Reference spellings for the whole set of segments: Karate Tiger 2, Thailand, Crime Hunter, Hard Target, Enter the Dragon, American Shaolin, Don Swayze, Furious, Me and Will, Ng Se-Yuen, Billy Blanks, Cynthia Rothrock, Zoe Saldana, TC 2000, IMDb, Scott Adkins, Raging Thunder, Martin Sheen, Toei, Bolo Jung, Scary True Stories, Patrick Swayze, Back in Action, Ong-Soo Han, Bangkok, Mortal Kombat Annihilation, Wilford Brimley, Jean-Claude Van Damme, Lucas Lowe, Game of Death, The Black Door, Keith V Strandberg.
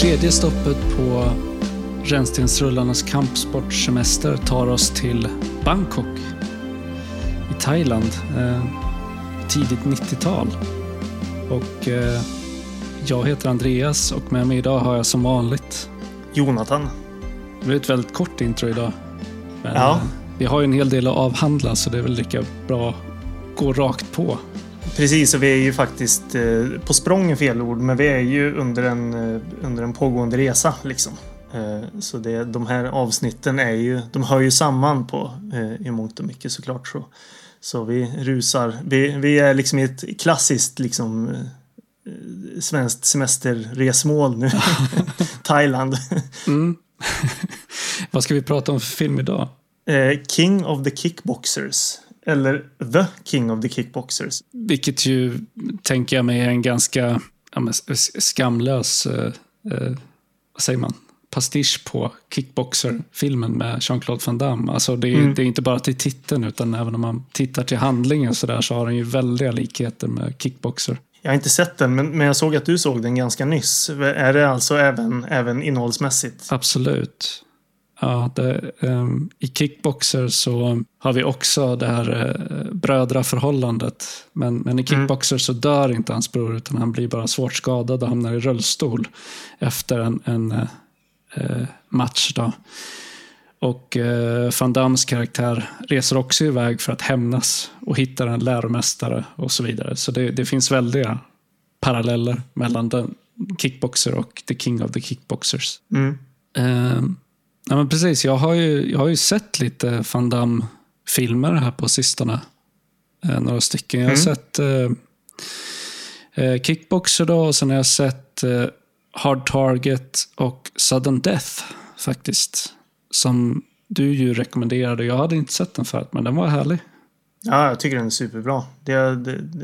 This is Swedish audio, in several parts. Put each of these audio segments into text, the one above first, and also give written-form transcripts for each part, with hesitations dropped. Tredje stoppet på Rännstensrullarnas kampsportsemester tar oss till Bangkok i Thailand, tidigt 90-tal. Och jag heter Andreas och med mig idag har jag som vanligt Jonathan. Det blir ett väldigt kort intro idag. Men ja. Vi har ju en hel del att avhandla, så det är väl lika bra att gå rakt på. Precis, och vi är ju faktiskt på sprången fel ord, men vi är ju under en pågående resa liksom. Så de här avsnitten är ju, de hör ju samman på i mångt och mycket såklart. Så vi rusar, vi är liksom i ett klassiskt liksom svenskt semesterresmål nu. Thailand. Mm. Vad ska vi prata om för film idag? King of the Kickboxers. Eller The King of the Kickboxers. Vilket ju, tänker jag mig, är en ganska skamlös vad säger man? Pastisch på Kickboxer-filmen med Jean-Claude Van Damme. Alltså det är inte bara till titeln, utan även om man tittar till handlingen så där, så har den ju väldiga likheter med Kickboxer. Jag har inte sett den, men jag såg att du såg den ganska nyss. Är det alltså även innehållsmässigt? Absolut. Ja, i Kickboxer så har vi också det här brödraförhållandet. Men i Kickboxer så dör inte hans bror, utan han blir bara svårt skadad och hamnar i rullstol efter en match då. Och Van Dammes karaktär reser också iväg för att hämnas och hittar en läromästare och så vidare. Så det finns väldiga paralleller mellan den Kickboxer och The King of the Kickboxers. Mm. Ja, men precis, jag har ju sett lite Van Damme-filmer här på sistone. Några stycken. Jag har sett Kickboxer då, och sen har jag sett Hard Target och Sudden Death faktiskt. Som du ju rekommenderade. Jag hade inte sett den förut, men den var härlig. Ja, jag tycker den är superbra. Det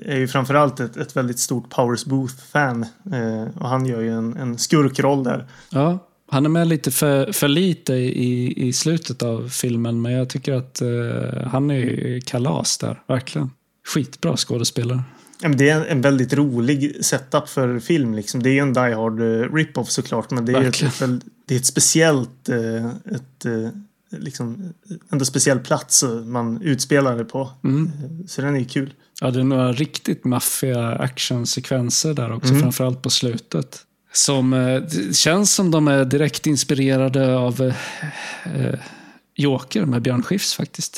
är ju framförallt ett väldigt stort Powers Booth-fan. Och han gör ju en skurkroll där. Ja. Han är med lite för lite i slutet av filmen, men jag tycker att han är kalas där, verkligen. Skitbra skådespelare. Det är en väldigt rolig setup för film liksom. Det är ju en Die Hard rip-off såklart, men det är ett speciellt liksom ändå speciell plats man utspelar det på. Mm. Så den är ju kul. Ja, det är några riktigt maffiga actionsekvenser där också, framförallt på slutet. Som känns som de är direkt inspirerade av Joker med Björn Skifs faktiskt.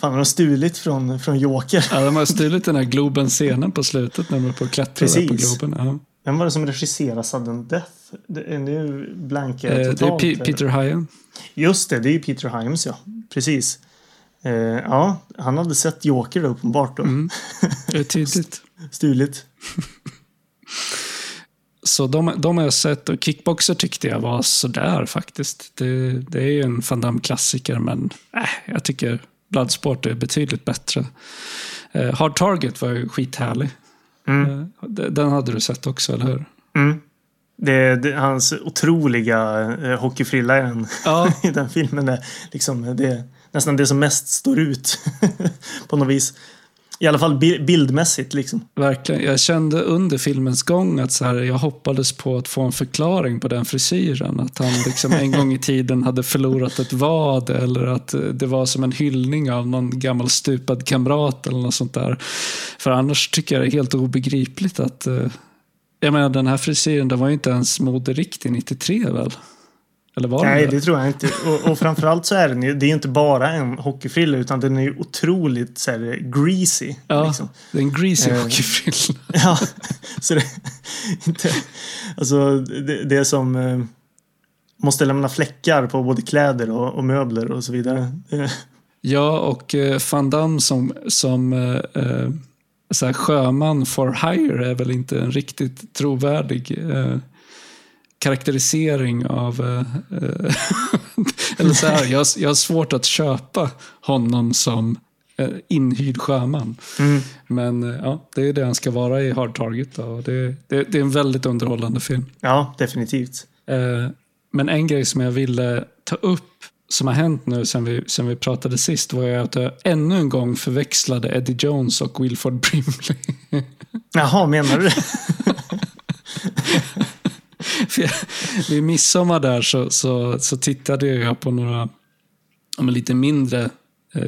Fan, de har stulit från Joker. Ja, de har stulit den här Globen-scenen på slutet när de är på att klättra där på Globen. Ja. Vem var det som regisserade Sudden Death? Det är nu blanka totalt. Det är Peter Hyams. Just det, det är Peter Hyams, ja. Precis. Ja, han hade sett Joker då, uppenbart då. Mm. Det är tydligt. Stuligt. Så de har jag sett, och Kickboxer tyckte jag var sådär faktiskt. Det är ju en Van Damme-klassiker, men jag tycker Bloodsport är betydligt bättre. Hard Target var ju skithärlig. Den hade du sett också, eller hur? Mm. Det är hans otroliga hockeyfrilla i den filmen är liksom, det är nästan det som mest står ut på något vis. I alla fall bildmässigt liksom. Verkligen. Jag kände under filmens gång att så här, jag hoppades på att få en förklaring på den frisyren. Att han liksom en gång i tiden hade förlorat ett vad, eller att det var som en hyllning av någon gammal stupad kamrat eller något sånt där. För annars tycker jag det är helt obegripligt att... Jag menar, den här frisyren, den var ju inte ens moderiktig 93 väl? Nej, det tror jag inte. Och framförallt så är det ju inte bara en hockeyfrilla, utan den är ju otroligt så här, greasy. Ja, liksom. Det är en greasy hockeyfrilla. Ja, så det, inte, alltså, det är som måste lämna fläckar på både kläder och möbler och så vidare. Ja, och Van Damme som så här, sjöman for hire är väl inte en riktigt trovärdig... karaktärisering av eller så här, jag har svårt att köpa honom som inhyrd sjöman. Men ja, det är det han ska vara i Hard Target då. Det är en väldigt underhållande film. Ja, definitivt. Men en grej som jag ville ta upp som har hänt nu sen vi pratade sist var ju att jag ännu en gång förväxlade Eddie Jones och Wilford Brimley. Jaha, menar du det? Vid midsommar där så tittade jag på några lite mindre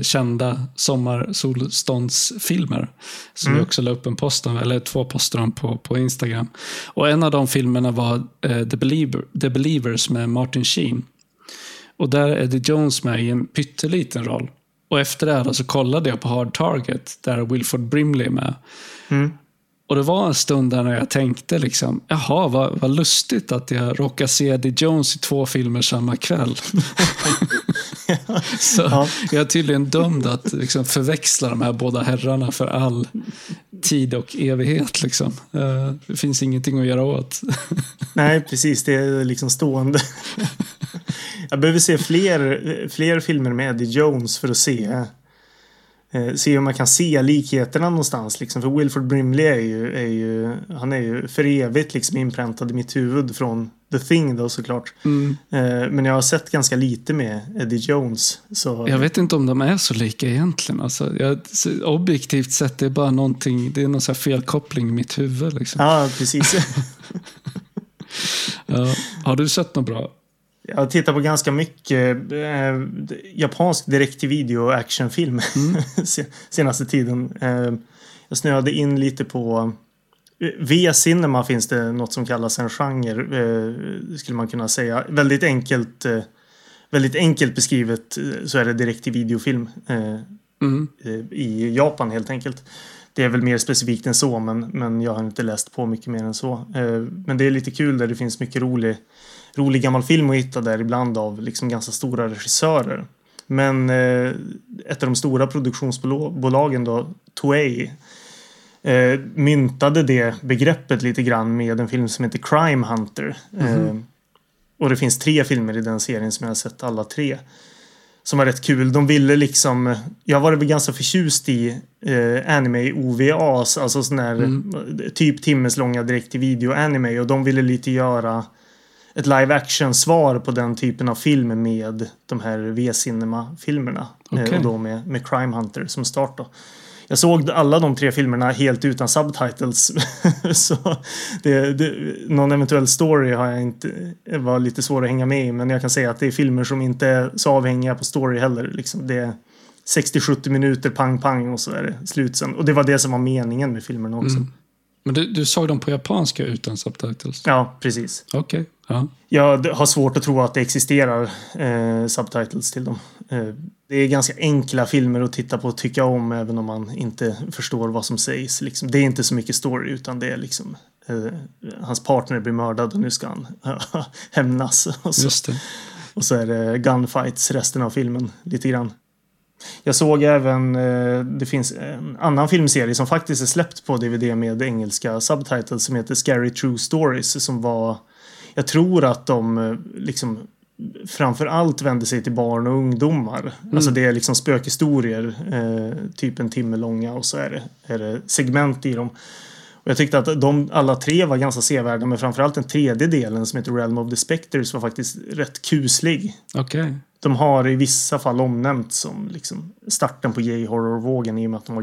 kända sommarsolståndsfilmer som jag också la upp en post om, eller två poster om på Instagram. Och en av de filmerna var The Believers med Martin Sheen. Och där är Eddie Jones med i en pytteliten roll. Och efter det här så kollade jag på Hard Target där Wilford Brimley är med. Mm. Och det var en stund där när jag tänkte liksom, jaha, vad lustigt att jag råkar se Eddie Jones i två filmer samma kväll. Så ja. Jag är tydligen dömd att liksom förväxla de här båda herrarna för all tid och evighet liksom. Det finns ingenting att göra åt. Nej, precis. Det är liksom stående. Jag behöver se fler filmer med Eddie Jones för att se om man kan se likheterna någonstans liksom. För Wilford Brimley är ju för evigt liksom inpräntad i mitt huvud från The Thing då, såklart. Men jag har sett ganska lite med Eddie Jones, så jag vet inte om de är så lika egentligen alltså, objektivt sett det är bara någonting, det är någon så här felkoppling i mitt huvud liksom. Ja, precis. Har du sett något bra? Jag tittar på ganska mycket japansk direkt-till-video actionfilm senaste tiden. Jag snöade in lite på V-Cinema, finns det något som kallas en genre, skulle man kunna säga. Väldigt enkelt beskrivet så är det direkt-till-videofilm i Japan helt enkelt. Det är väl mer specifikt än så, men jag har inte läst på mycket mer än så. Men det är lite kul där det finns mycket rolig gammal film att hitta där ibland av liksom ganska stora regissörer. Men ett av de stora produktionsbolagen då, Toei, myntade det begreppet lite grann med en film som heter Crime Hunter. Och det finns 3 filmer i den serien som jag har sett alla 3. Som var rätt kul. De ville liksom... Jag var väl ganska förtjust i anime OVAs, alltså sån här typ timmeslånga direkt till video anime. Och de ville lite göra ett live-action-svar på den typen av film med de här V-cinema-filmerna. Okay. Och då med Crime Hunter som start då. Jag såg alla de 3 filmerna helt utan subtitles. Så någon eventuell story har jag inte, var lite svår att hänga med i. Men jag kan säga att det är filmer som inte är så avhängiga på story heller. Liksom det är 60-70 minuter, pang-pang och så är det slut sen. Och det var det som var meningen med filmerna också. Mm. Men du såg dem på japanska utan subtitles? Ja, precis. Okej. Ja. Jag har svårt att tro att det existerar subtitles till dem. Det är ganska enkla filmer att titta på och tycka om även om man inte förstår vad som sägs. Liksom. Det är inte så mycket story utan det är liksom hans partner blir mördad och nu ska han hämnas. Och så är det gunfights resten av filmen lite grann. Jag såg även, det finns en annan filmserie som faktiskt är släppt på DVD med engelska subtitles som heter Scary True Stories, som var, jag tror att de liksom framförallt vände sig till barn och ungdomar. Alltså det är liksom spökhistorier, typ en timme långa, och så är det segment i dem. Och jag tyckte att de alla 3 var ganska sevärda, men framförallt den tredje delen som heter Realm of the Spectres var faktiskt rätt kuslig. Okej. De har i vissa fall omnämnt som liksom starten på J-horror-vågen i och med att de var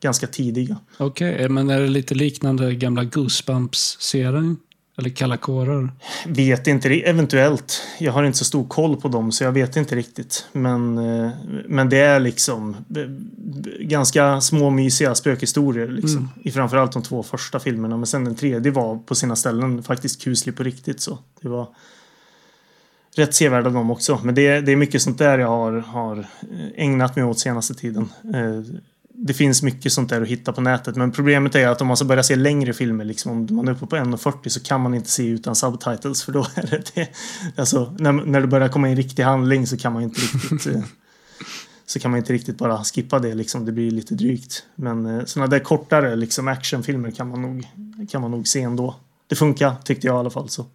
ganska tidiga. Okej, men är det lite liknande gamla Goosebumps-serien? Eller Kalla kårar? Vet inte, eventuellt. Jag har inte så stor koll på dem så jag vet inte riktigt. Men det är liksom ganska små mysiga spökhistorier liksom. I framförallt de 2 första filmerna. Men sen den tredje var på sina ställen faktiskt kuslig på riktigt. Så det var... rätt sevärd av dem också. Men det är mycket sånt där jag har ägnat mig åt senaste tiden. Det finns mycket sånt där att hitta på nätet. Men problemet är att om man ska börja se längre filmer, liksom, om man är uppe på 1,40 så kan man inte se utan subtitles. För då är det... Alltså, när det börjar komma in riktig handling så kan man inte riktigt... så kan man inte riktigt bara skippa det. Liksom. Det blir lite drygt. Men sådana där kortare liksom, actionfilmer kan man nog se ändå. Det funkar, tyckte jag i alla fall så.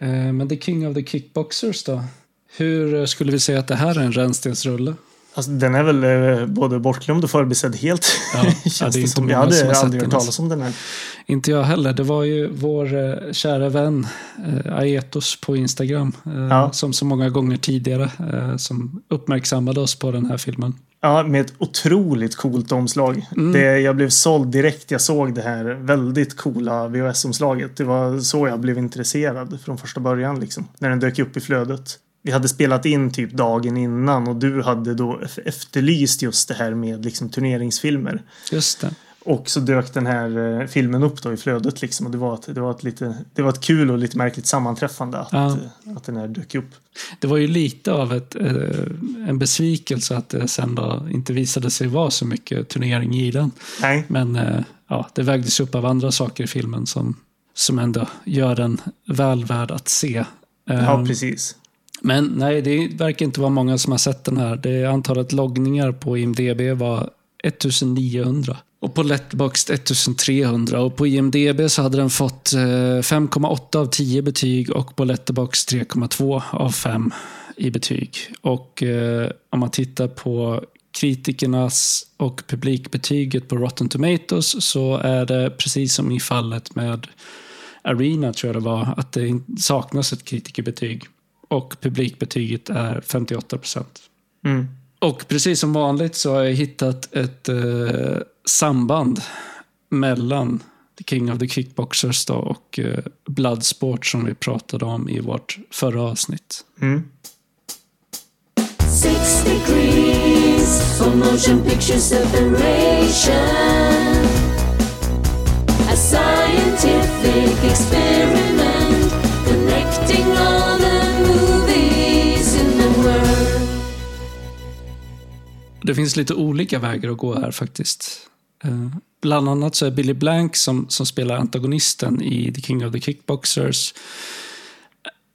Men The King of the Kickboxers då? Hur skulle vi säga att det här är en rännstensrulle? Alltså, den är väl både bortglömd och förbisedd helt. Ja, känns det som. Jag hade aldrig hört talas om den här. Inte jag heller. Det var ju vår kära vän Aetos på Instagram. Som så många gånger tidigare. Som uppmärksammade oss på den här filmen. Ja, med ett otroligt coolt omslag. Mm. Jag blev såld direkt. Jag såg det här väldigt coola VHS-omslaget. Det var så jag blev intresserad från första början. Liksom, när den dök upp i flödet. Vi hade spelat in typ dagen innan och du hade då efterlyst just det här med liksom turneringsfilmer. Just det. Och så dök den här filmen upp då i flödet liksom, och det var ett kul och lite märkligt sammanträffande att den här dök upp. Det var ju lite av en besvikelse att det sen då inte visade sig vara så mycket turnering i den. Nej. Men det vägdes upp av andra saker i filmen som ändå gör den väl värd att se. Ja, precis. Men nej, det verkar inte vara många som har sett den här. Det antalet loggningar på IMDb var 1900. Och på Letterboxd 1300. Och på IMDb så hade den fått 5,8 av 10 betyg. Och på Letterboxd 3,2 av 5 i betyg. Och om man tittar på kritikernas och publikbetyget på Rotten Tomatoes så är det precis som i fallet med Arena, tror jag det var. Att det saknas ett kritikerbetyg. Och publikbetyget är 58%. Mm. Och precis som vanligt så har jag hittat ett samband mellan The King of the Kickboxers då och Bloodsport som vi pratade om i vårt förra avsnitt. Mm. 6 degrees for motion picture separation, a scientific experiment connecting all the movies in the world. Det finns lite olika vägar att gå här faktiskt. Bland annat så är Billy Blanks som spelar antagonisten i The King of the Kickboxers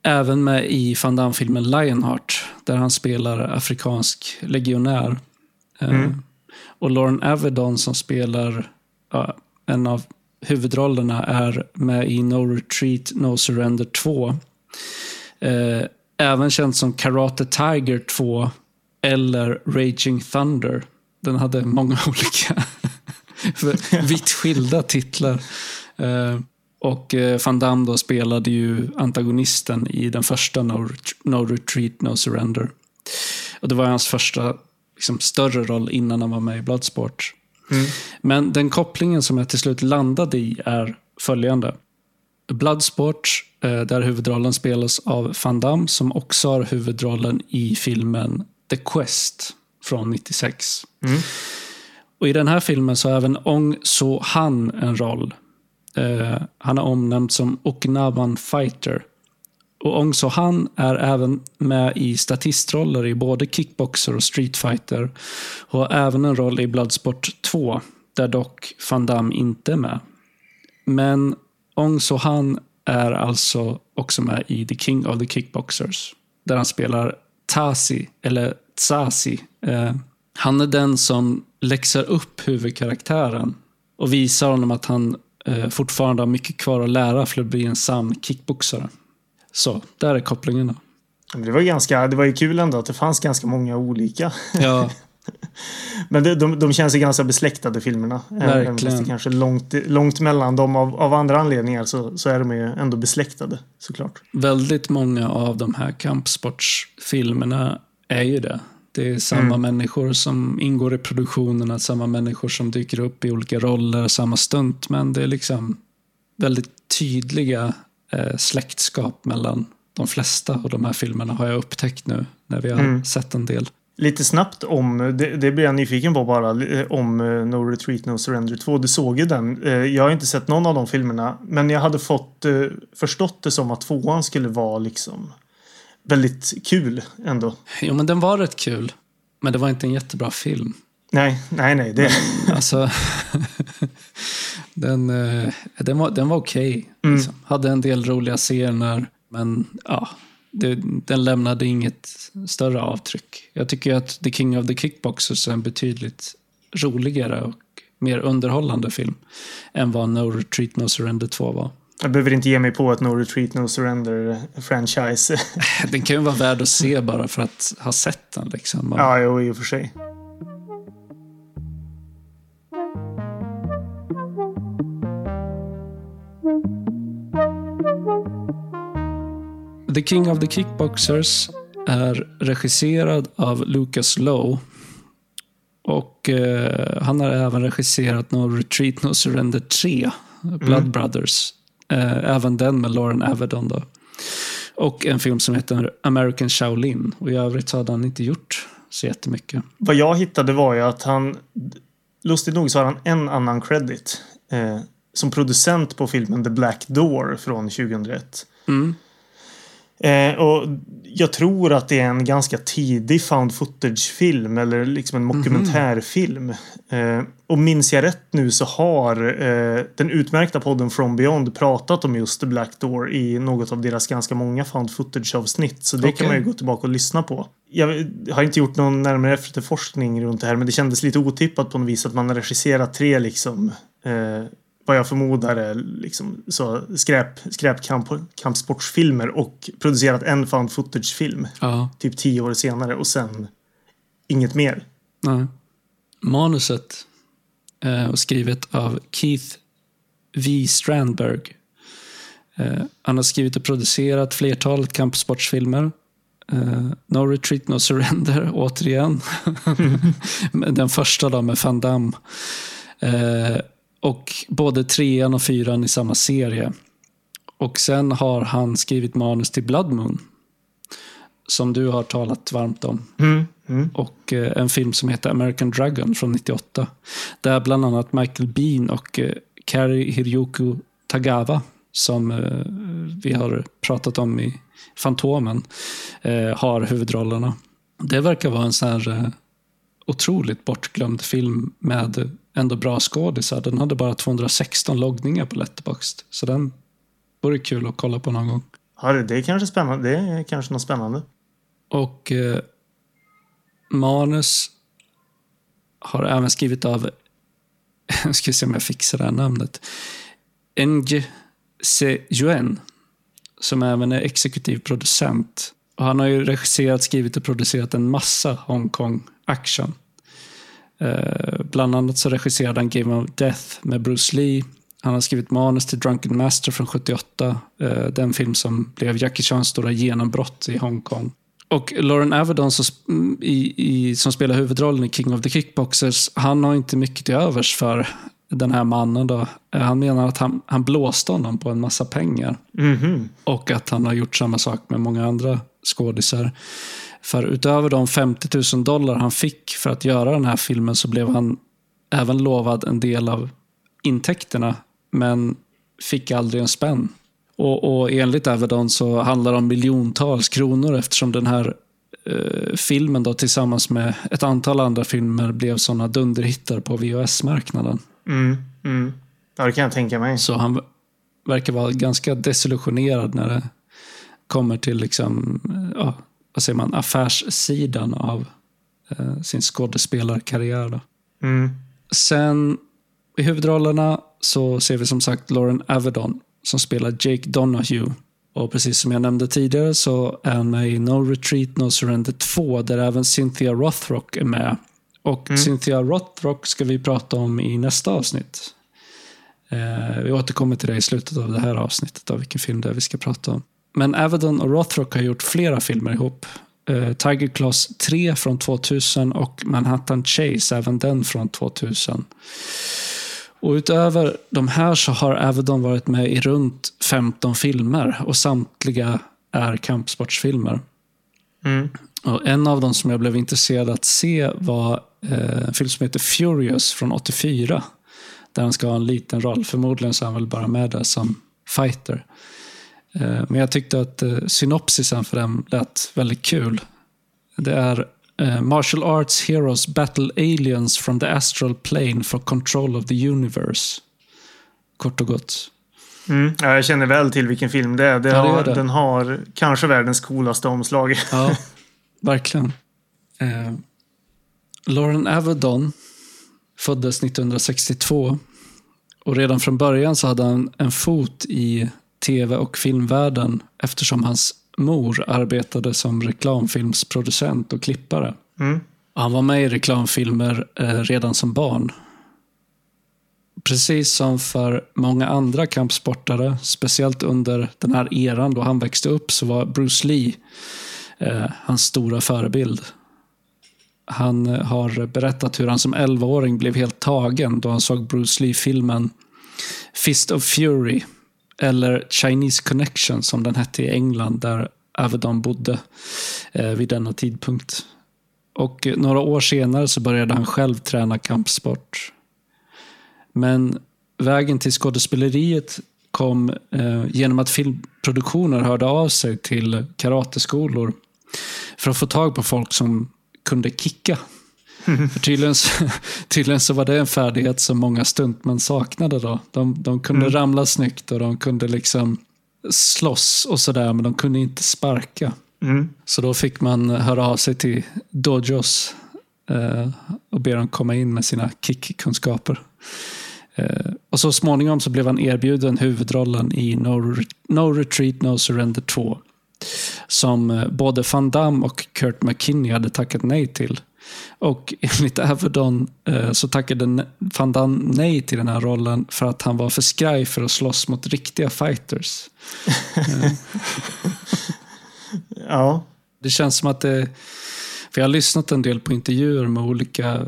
även med i Van Damme-filmen Lionheart, där han spelar afrikansk legionär. Och Loren Avedon som spelar en av huvudrollerna är med i No Retreat, No Surrender 2. Även känd som Karate Tiger 2 eller Raging Thunder. Den hade många olika vitt skilda titlar. Och Van Damme då spelade ju antagonisten i den första No Retreat, No Surrender. Och det var hans första liksom, större roll innan han var med i Bloodsport. Mm. Men den kopplingen som jag till slut landade i är följande. Bloodsport, där huvudrollen spelas av Van Damme, som också har huvudrollen i filmen The Quest från 96. Mm. Och i den här filmen så har även Ong-Soo Han en roll. Han är omnämnd som Okinawan Fighter. Och Ong-Soo Han är även med i statistroller i både Kickboxer och Street Fighter. Och har även en roll i Bloodsport 2, där dock Van Damme inte är med. Men Ong-Soo Han är alltså också med i The King of the Kickboxers, där han spelar Tsasi. Han är den som läxar upp huvudkaraktären och visar honom att han fortfarande har mycket kvar att lära för att bli en sann kickboxare. Så, där är kopplingen då. Det var ju kul ändå att det fanns ganska många olika. Ja. Men de känns ju ganska besläktade filmerna. Verkligen. Även om det kanske långt mellan dem av andra anledningar så är de ju ändå besläktade såklart. Väldigt många av de här kampsportsfilmerna är ju det. Det är samma människor som ingår i produktionerna, samma människor som dyker upp i olika roller, samma stunt, men det är liksom väldigt tydliga släktskap mellan de flesta av de här filmerna har jag upptäckt nu när vi har sett en del. Lite snabbt om, det blir jag nyfiken på bara, om No Retreat, No Surrender 2. Du såg ju den. Jag har inte sett någon av de filmerna, men jag hade förstått det som att tvåan skulle vara liksom väldigt kul ändå. Jo, men den var rätt kul. Men det var inte en jättebra film. Nej. Det... Men, alltså, den var okej. Liksom. Hade en del roliga scener, men ja... Den lämnade inget större avtryck. Jag tycker att The King of the Kickboxers är en betydligt roligare och mer underhållande film än vad No Retreat, No Surrender 2 var. Jag behöver inte ge mig på ett No Retreat, No Surrender-franchise. Den kan ju vara värd att se bara för att ha sett den. Liksom. Ja, jo, i och för sig. The King of the Kickboxers är regisserad av Lucas Lowe. Och han har även regisserat No Retreat, No Surrender 3, Blood Brothers. Även den med Loren Avedon då. Och en film som heter American Shaolin. Och i övrigt så hade han inte gjort så jättemycket. Vad jag hittade var ju att han, lustigt nog så har han en annan credit. Som producent på filmen The Black Door från 2001. Mm. Och jag tror att det är en ganska tidig found footage-film eller liksom en mockumentärfilm. Och minns jag rätt nu så har den utmärkta podden From Beyond pratat om just The Black Door i något av deras ganska många found footage-avsnitt. Så det kan man ju gå tillbaka och lyssna på. Jag har inte gjort någon närmare efterforskning runt det här, men det kändes lite otippat på något vis att man har regisserat tre liksom... vad jag förmodar är liksom så skräpkampsportsfilmer och producerat en found footage-film typ 10 år senare och sen inget mer. Nej. Manuset och skrivet av Keith V Strandberg. Han har skrivit och producerat flertalet kampsportsfilmer. No Retreat, No Surrender återigen. Den första då med Van Damme. Och både 3:an och 4:an i samma serie. Och sen har han skrivit manus till Blood Moon. Som du har talat varmt om. Och en film som heter American Dragon från 98. Där bland annat Michael Biehn och Kari Hiroyuki Tagawa. Som vi har pratat om i Fantomen. Har huvudrollerna. Det verkar vara en sån här otroligt bortglömd film med... ändå bra skådisar. Den hade bara 216 loggningar på Letterboxd. Så den vore kul att kolla på någon gång. Ja, det är kanske spännande. Det är kanske något spännande. Och manus har även skrivit av jag ska se om jag fixar det här namnet. Ng Se-Yuen, som även är exekutiv producent. Och han har ju regisserat, skrivit och producerat en massa Hongkong-action. Bland annat så regisserade han Game of Death med Bruce Lee. Han har skrivit manus till Drunken Master från 78, den film som blev Jackie Chans stora genombrott i Hongkong. Och Loren Avedon som spelar huvudrollen i King of the Kickboxers, han har inte mycket till övers för den här mannen då. Han menar att han blåste honom på en massa pengar. Och att han har gjort samma sak med många andra skådisar. För utöver de $50,000 han fick för att göra den här filmen så blev han även lovad en del av intäkterna men fick aldrig en spänn. Och enligt Avedon så handlar det om miljontals kronor eftersom den här filmen då, tillsammans med ett antal andra filmer blev sådana dunderhittar på VHS-marknaden. Ja, det kan jag tänka mig. Så han verkar vara ganska desillusionerad när det kommer till liksom... ja, vad säger man, affärssidan av sin skådespelarkarriär då. Sen i huvudrollerna så ser vi som sagt Loren Avedon som spelar Jake Donahue, och precis som jag nämnde tidigare så är han med i No Retreat, No Surrender 2 där även Cynthia Rothrock är med. Och Cynthia Rothrock ska vi prata om i nästa avsnitt. Vi återkommer till det i slutet av det här avsnittet av vilken film det är vi ska prata om. Men Avedon och Rothrock har gjort flera filmer ihop. Tiger Claws 3 från 2000 och Manhattan Chase, även den från 2000. Och utöver de här så har Avedon varit med i runt 15 filmer. Och samtliga är kampsportsfilmer. Och en av dem som jag blev intresserad att se var en film som heter Furious från 84. Där han ska ha en liten roll. Förmodligen så är han väl bara med där som fighter. Men jag tyckte att synopsisen för den lät väldigt kul. Det är Martial Arts Heroes Battle Aliens from the Astral Plane for Control of the Universe. Kort och gott. Ja, jag känner väl till vilken film det är. Den har kanske världens coolaste omslag. Ja, verkligen. Loren Avedon föddes 1962. Och redan från början så hade han en fot i tv- och filmvärlden eftersom hans mor arbetade som reklamfilmsproducent och klippare. Mm. Och han var med i reklamfilmer redan som barn. Precis som för många andra kampsportare, speciellt under den här eran då han växte upp, så var Bruce Lee hans stora förebild. Han har berättat hur han som 11-åring blev helt tagen då han såg Bruce Lee-filmen Fist of Fury, eller Chinese Connection som den hette i England, där Avedon bodde vid denna tidpunkt. Och några år senare så började han själv träna kampsport. Men vägen till skådespeleriet kom genom att filmproduktioner hörde av sig till karateskolor för att få tag på folk som kunde kicka. För tydligen så var det en färdighet som många stuntmän saknade då. De kunde ramla snyggt och de kunde liksom slåss och sådär, men de kunde inte sparka. Mm. Så då fick man höra av sig till dojos och be dem komma in med sina kickkunskaper. Och så småningom så blev han erbjuden huvudrollen i No Retreat, No Surrender 2, som både Van Damme och Kurt McKinney hade tackat nej till. Och enligt Avedon så tackade Van Damme nej till den här rollen för att han var för skraj för att slåss mot riktiga fighters. Ja. Det känns som att det... För jag har lyssnat en del på intervjuer med olika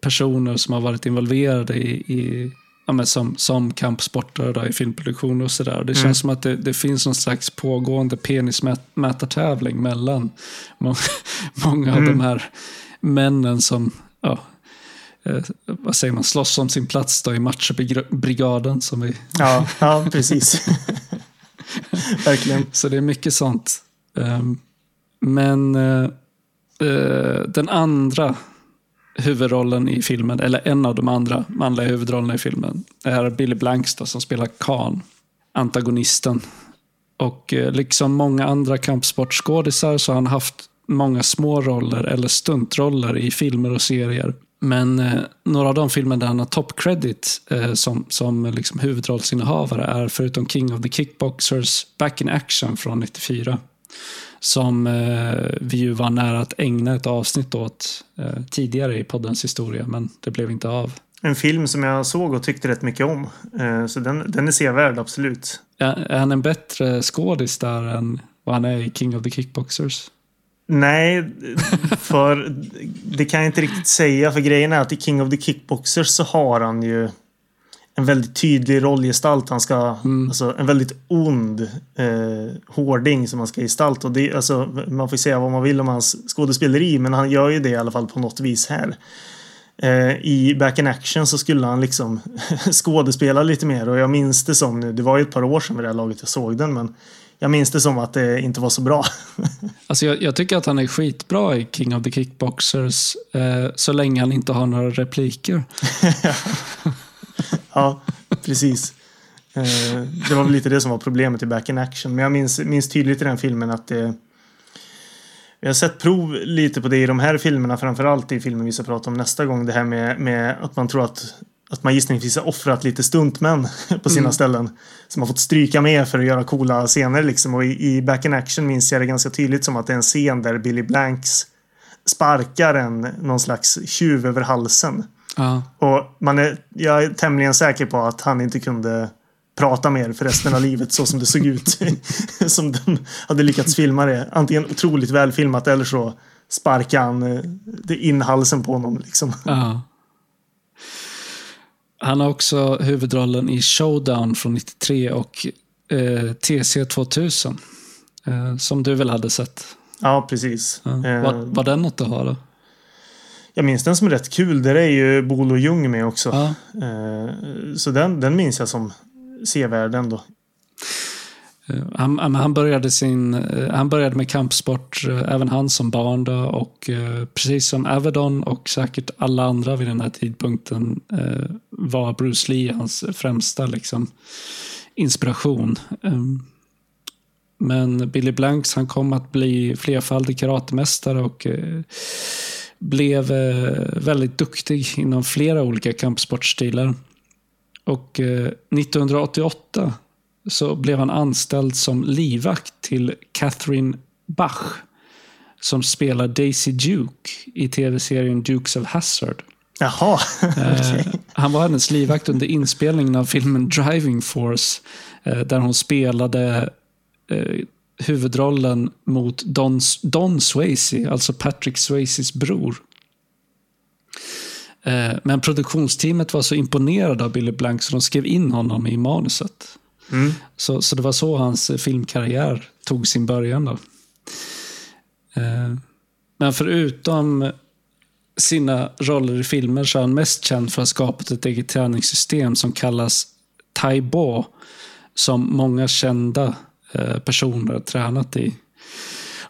personer som har varit involverade som kampsportare då, i filmproduktion och sådär. Det känns som att det finns någon slags pågående penismätartävling mellan många av de här männen som slåss om sin plats då, i matchbrigaden som vi... Ja, precis. Verkligen. Så det är mycket sånt. Men den andra huvudrollen i filmen, eller en av de andra manliga huvudrollerna i filmen, är Billy Blanks då, som spelar Khan, antagonisten. Och liksom många andra kampsportskådisar så har han haft många små roller eller stuntroller i filmer och serier. Men några av de filmer där han har top credit som liksom huvudrollsinnehavare är, förutom King of the Kickboxers, Back in Action från 94. Som vi ju var nära att ägna ett avsnitt åt tidigare i poddens historia, men det blev inte av. En film som jag såg och tyckte rätt mycket om, så den är sevärd, absolut. Är han en bättre skådis där än vad han är i King of the Kickboxers? Nej, för det kan jag inte riktigt säga, för grejen är att i King of the Kickboxers så har han ju en väldigt tydlig rollgestalt. Han ska, en väldigt ond hårding som han ska gestalta. Och det, man får säga vad man vill om hans skådespeleri, men han gör ju det i alla fall på något vis här. I Back in Action så skulle han liksom skådespela lite mer. Och jag minns det som nu, det var ju ett par år sedan med det här laget jag såg den, men jag minns det som att det inte var så bra. Alltså jag tycker att han är skitbra i King of the Kickboxers så länge han inte har några repliker. Ja, precis. Det var väl lite det som var problemet i Back in Action. Men jag minns tydligt i den filmen att jag har sett prov lite på det i de här filmerna, framförallt i filmen vi ska prata om nästa gång. Det här med att man tror att man gissningsvis har offrat lite stuntmän på sina ställen som har fått stryka med för att göra coola scener liksom. Och i Back in Action minns jag det ganska tydligt som att det är en scen där Billy Blanks sparkar någon slags tjuv över halsen. Och jag är tämligen säker på att han inte kunde prata mer för resten av livet, så som det såg ut. Som de hade lyckats filma det. Antingen otroligt väl filmat eller så sparkade han in halsen på honom liksom. Han har också huvudrollen i Showdown från 93 och TC 2000 som du väl hade sett. Ja, precis. Var den något att ha då? Jag minns den som är rätt kul. Där är ju Bolo Jung med också. Ja. Så den minns jag som sevärden då. Han började med kampsport även han som barn då, och precis som Avedon och säkert alla andra vid den här tidpunkten var Bruce Lee hans främsta liksom inspiration. Men Billy Blanks, han kom att bli flerfaldig karatemästare och blev väldigt duktig inom flera olika kampsportstilar. Och 1988 så blev han anställd som livvakt till Catherine Bach som spelar Daisy Duke i tv-serien Dukes of Hazzard. Jaha. Okay. Han var hennes livvakt under inspelningen av filmen Driving Force, där hon spelade huvudrollen mot Don Swayze, alltså Patrick Swayzes bror. Men produktionsteamet var så imponerade av Billy Blanks så de skrev in honom i manuset. Mm. Så det var så hans filmkarriär tog sin början då. Men förutom sina roller i filmer så är han mest känd för att ha skapat ett eget träningssystem som kallas Tai Bo, som många kända personer har tränat i.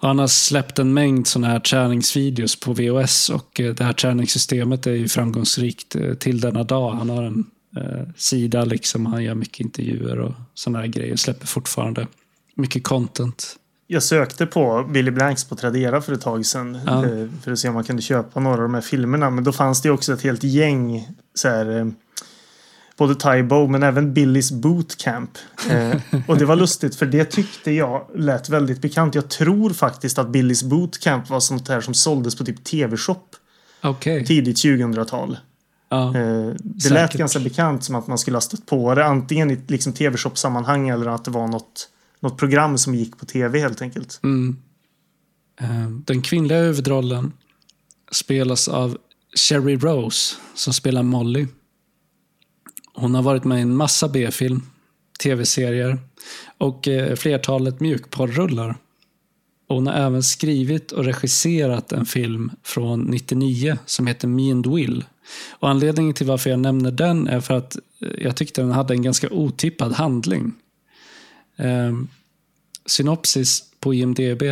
Och han har släppt en mängd sådana här träningsvideos på VHS, och det här träningssystemet är ju framgångsrikt till denna dag. Han har en sida liksom, han gör mycket intervjuer och sådana här grejer, släpper fortfarande mycket content. Jag sökte på Billy Blanks på Tradera för ett tag sedan, ja, för att se om man kunde köpa några av de här filmerna, men då fanns det också ett helt gäng så här, både Tai Bo men även Billy's Bootcamp. Och det var lustigt för det tyckte jag lät väldigt bekant. Jag tror faktiskt att Billy's Bootcamp var sånt här som såldes på typ TV-shop. Okay. Tidigt 2000-tal. Ja, det säkert lät ganska bekant, som att man skulle ha stött på det antingen i liksom TV-shop-sammanhang eller att det var något program som gick på TV helt enkelt. Mm. Den kvinnliga huvudrollen spelas av Sherrie Rose som spelar Molly. Hon har varit med i en massa B-film, tv-serier och flertalet mjukporrrullar. Hon har även skrivit och regisserat en film från 99 som heter Me and Will. Och anledningen till varför jag nämner den är för att jag tyckte den hade en ganska otippad handling. Synopsis på IMDb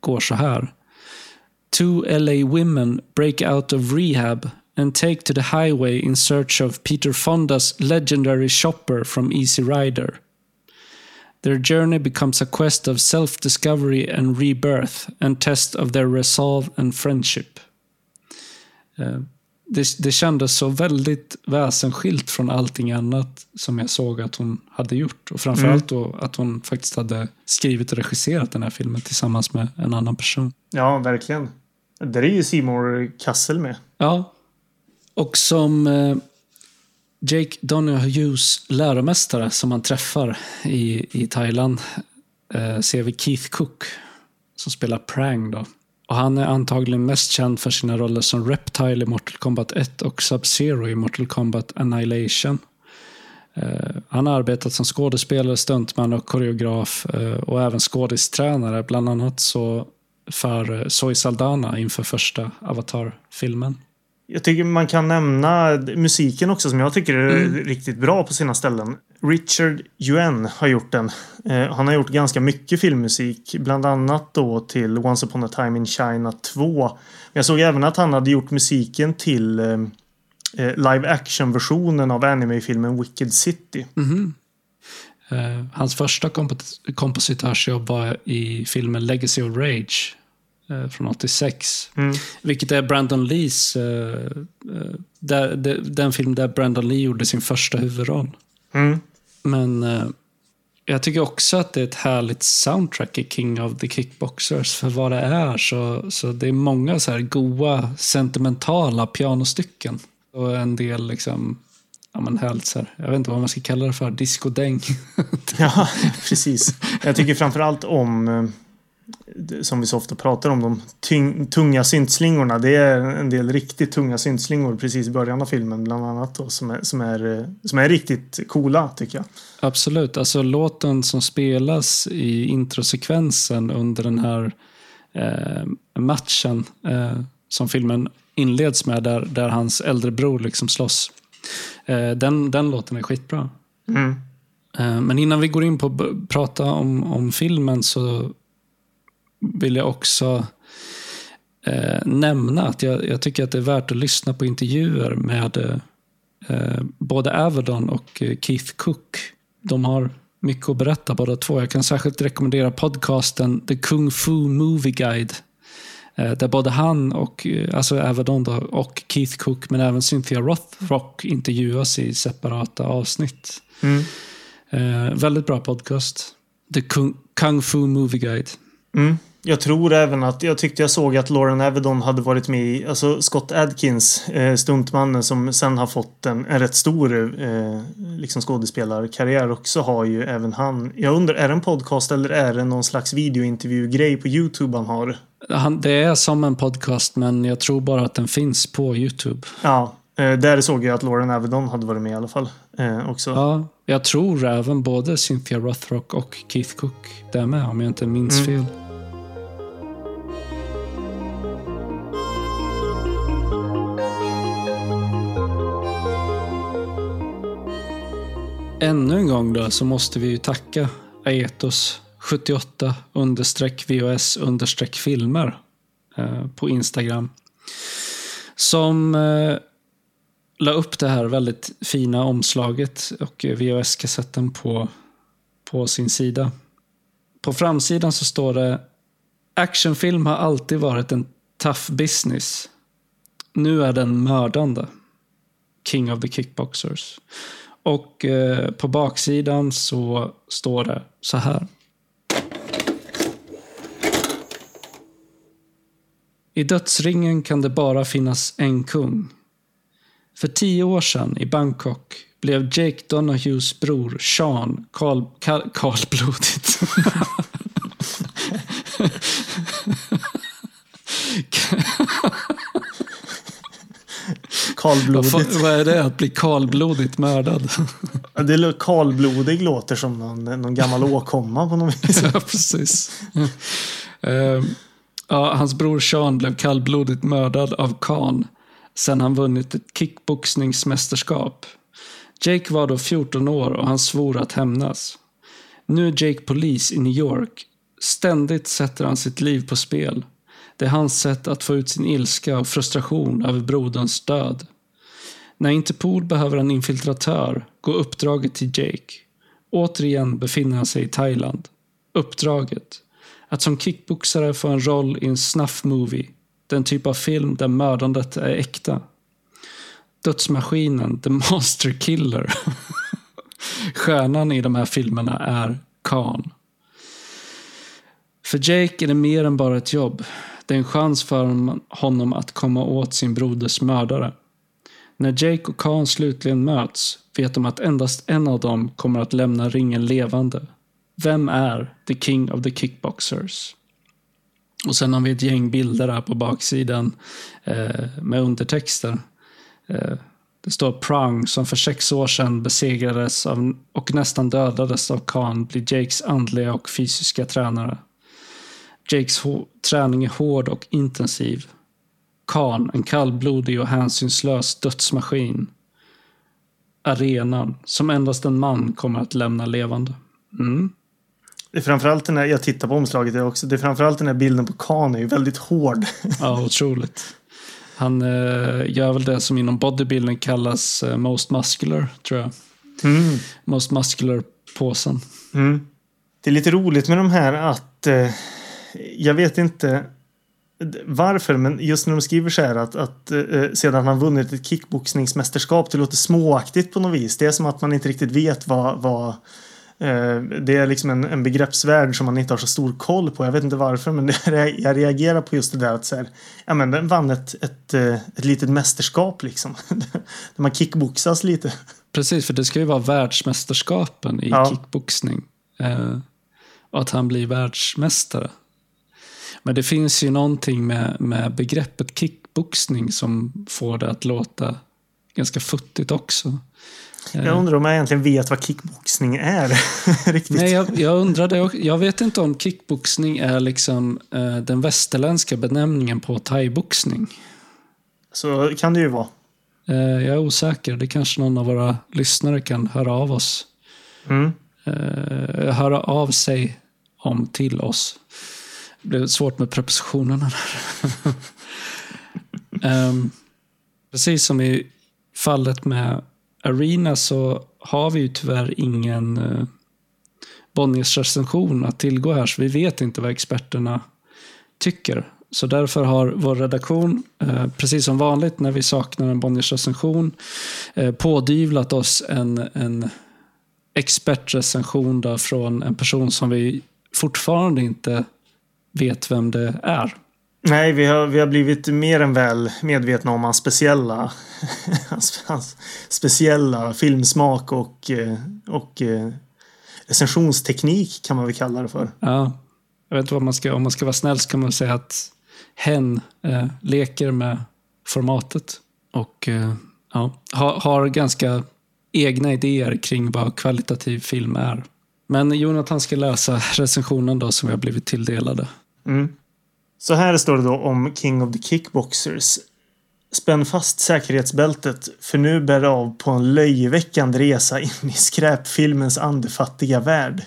går så här. Two LA women break out of rehab and take to the highway in search of Peter Fonda's legendary shopper from Easy Rider. Their journey becomes a quest of self-discovery and rebirth, and test of their resolve and friendship. Det kändes så väldigt väsensskilt från allting annat som jag såg att hon hade gjort. Och framförallt då att hon faktiskt hade skrivit och regisserat den här filmen tillsammans med en annan person. Ja, verkligen. Det är ju Seymour Cassel med. Ja. Och som Jake Donohues läromästare som han träffar i Thailand ser vi Keith Cook som spelar Prang då. Och han är antagligen mest känd för sina roller som Reptile i Mortal Kombat 1 och Sub-Zero i Mortal Kombat Annihilation. Han har arbetat som skådespelare, stuntman och koreograf och även skådestränare, bland annat så för Zoe Saldana inför första Avatar-filmen. Jag tycker man kan nämna musiken också som jag tycker är riktigt bra på sina ställen. Richard Yuen har gjort den. Han har gjort ganska mycket filmmusik. Bland annat då till Once upon a time in China 2. Men jag såg även att han hade gjort musiken till live action-versionen av anime-filmen Wicked City. Mm-hmm. Hans första kompositörsjobb var i filmen Legacy of Rage från 86. Vilket är Brandon Lees den film där Brandon Lee gjorde sin första huvudroll. Men jag tycker också att det är ett härligt soundtrack i King of the Kickboxers för vad det är, så det är många så här goa sentimentala pianostycken och en del liksom, ja, men helt så här, jag vet inte vad man ska kalla det för, discodäng. Ja, precis. Jag tycker framförallt om, som vi så ofta pratar om, de tunga syntslingorna. Det är en del riktigt tunga syntslingor precis i början av filmen bland annat då, som är riktigt coola tycker jag. Absolut, alltså låten som spelas i introsekvensen under den här matchen som filmen inleds med, där hans äldre bror liksom slåss. Den låten är skitbra. Men innan vi går in på att prata om filmen så vill jag också nämna att jag tycker att det är värt att lyssna på intervjuer med både Avedon och Keith Cook. De har mycket att berätta båda två. Jag kan särskilt rekommendera podcasten The Kung Fu Movie Guide Där både han och alltså Avedon då, och Keith Cook, men även Cynthia Rothrock intervjuas i separata avsnitt. Mm. Väldigt bra podcast. The Kung Fu Movie Guide. Mm. Jag tror även att, jag tyckte jag såg att Loren Avedon hade varit med i, alltså Scott Adkins, stuntmannen som sen har fått en rätt stor liksom skådespelarkarriär också, har ju även han. Jag undrar, är det en podcast eller är det någon slags videointervjugrej på YouTube han har? Det är som en podcast, men jag tror bara att den finns på YouTube. Ja, där såg jag att Loren Avedon hade varit med i alla fall också. Ja, jag tror även både Cynthia Rothrock och Keith Cook där med, om jag inte minns fel. Ännu en gång då så måste vi ju tacka Aetos 78_VHS_filmer på Instagram som la upp det här väldigt fina omslaget och VHS-kassetten på sin sida. På framsidan så står det: actionfilm har alltid varit en tough business. Nu är den mördande. King of the Kickboxers. Och på baksidan så står det så här: i dödsringen kan det bara finnas en kung. För 10 år sedan i Bangkok blev Jake Donahues bror Sean kallblodigt Vad är det? Att bli kallblodigt mördad? Det kallblodig låter som någon gammal åkomma på något vis. Ja, precis. Ja, hans bror Sean blev kallblodigt mördad av Khan sen han vunnit ett kickboxningsmästerskap. Jake var då 14 år och han svor att hämnas. Nu är Jake polis i New York. Ständigt sätter han sitt liv på spel. Det är hans sätt att få ut sin ilska och frustration över broderns död. När Interpol behöver en infiltratör går uppdraget till Jake. Återigen befinner han sig i Thailand. Uppdraget: att som kickboxare få en roll i en snuff-movie, den typ av film där mördandet är äkta. Dödsmaskinen, The Master Killer. Stjärnan i de här filmerna är Khan. För Jake är det mer än bara ett jobb. Det är en chans för honom att komma åt sin broders mördare. När Jake och Khan slutligen möts vet de att endast en av dem kommer att lämna ringen levande. Vem är The King of the Kickboxers? Och sen har vi ett gäng bilder här på baksidan med undertexter. Det står: Prang, som för 6 år sedan besegrades av, och nästan dödades av Khan, blir Jakes andliga och fysiska tränare. Jakes träning är hård och intensiv. Khan, en kallblodig och hänsynslös dödsmaskin. Arenan, som endast en man kommer att lämna levande. Mm. Det är framförallt den här, jag tittar på omslaget också, det är framförallt den här bilden på Khan är ju väldigt hård. Ja, otroligt. Han gör väl det som inom bodybuilding kallas most muscular, tror jag. Mm. Most muscular-påsen. Mm. Det är lite roligt med de här att... jag vet inte varför, men just när de skriver så här att sedan han vunnit ett kickboxningsmästerskap, det låter småaktigt på något vis. Det är som att man inte riktigt vet vad det är, liksom en begreppsvärld som man inte har så stor koll på. Jag vet inte varför, men jag reagerar på just det där att så här, ja, men den vann ett litet mästerskap liksom. Där man kickboxas lite. Precis, för det ska ju vara världsmästerskapen i kickboxning. Och att han blir världsmästare. Men det finns ju någonting med begreppet kickboxning som får det att låta ganska futtigt också. Jag undrar om jag egentligen vet vad kickboxning är. Riktigt. Nej, jag undrar det. Jag vet inte om kickboxning är liksom den västerländska benämningen på thaiboxning. Så kan det ju vara. Jag är osäker. Det kanske någon av våra lyssnare kan höra av oss. Mm. Höra av sig om till oss. Det blev svårt med prepositionerna där. Precis som i fallet med Arena så har vi ju tyvärr ingen Bonniers recension att tillgå här, så vi vet inte vad experterna tycker. Så därför har vår redaktion, precis som vanligt när vi saknar en Bonniers-recension, pådyvlat oss en expertrecension där från en person som vi fortfarande inte vet vem det är. Nej, vi har blivit mer än väl medvetna om hans speciella filmsmak och recensionsteknik kan man väl kalla det för. Ja, jag vet inte vad man ska, om man ska vara snäll så kan man säga att hen leker med formatet och har ganska egna idéer kring vad kvalitativ film är. Men Jonathan ska läsa recensionen då som vi har blivit tilldelade. Mm. Så här står det då om King of the Kickboxers. Spänn fast säkerhetsbältet för nu bär det av på en löjeväckande resa in i skräpfilmens andefattiga värld.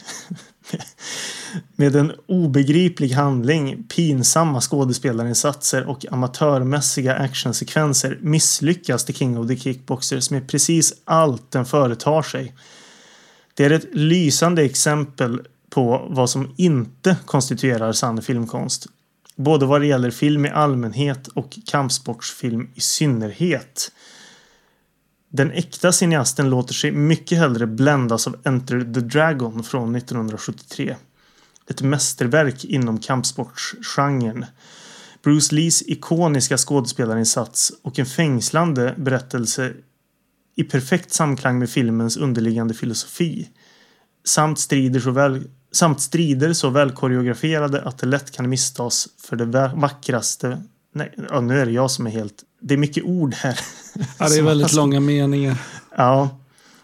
Med en obegriplig handling, pinsamma skådespelarinsatser och amatörmässiga actionsekvenser misslyckas The King of the Kickboxers med precis allt den företar sig. Det är ett lysande exempel på vad som inte konstituerar sann filmkonst. Både vad det gäller film i allmänhet och kampsportsfilm i synnerhet. Den äkta cineasten låter sig mycket hellre bländas av Enter the Dragon från 1973. Ett mästerverk inom kampsportsgenren. Bruce Lees ikoniska skådespelarinsats och en fängslande berättelse i perfekt samklang med filmens underliggande filosofi. Samt strider så väl koreograferade att det lätt kan misstas för det vackraste... Nej, nu är det jag som är helt... Det är mycket ord här. Ja, det är väldigt långa meningar. Ja,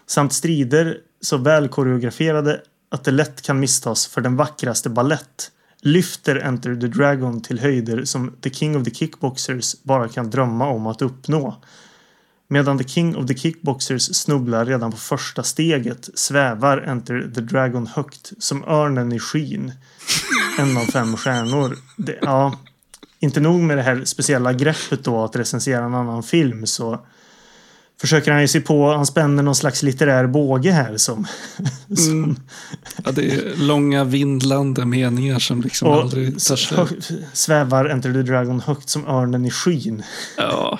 samt strider så väl koreograferade att det lätt kan misstas för den vackraste ballett. Lyfter Enter the Dragon till höjder som The King of the Kickboxers bara kan drömma om att uppnå. Medan The King of the Kickboxers snubblar redan på första steget svävar Enter the Dragon högt som örnen i skyn. 1 av 5 stjärnor. Inte nog med det här speciella greppet då att recensera en annan film så försöker han ju se på, han spänner någon slags litterär båge här som. Ja, det är långa vindlande meningar som liksom aldrig tar slut. Svävar Enter the Dragon högt som örnen i skyn. Ja,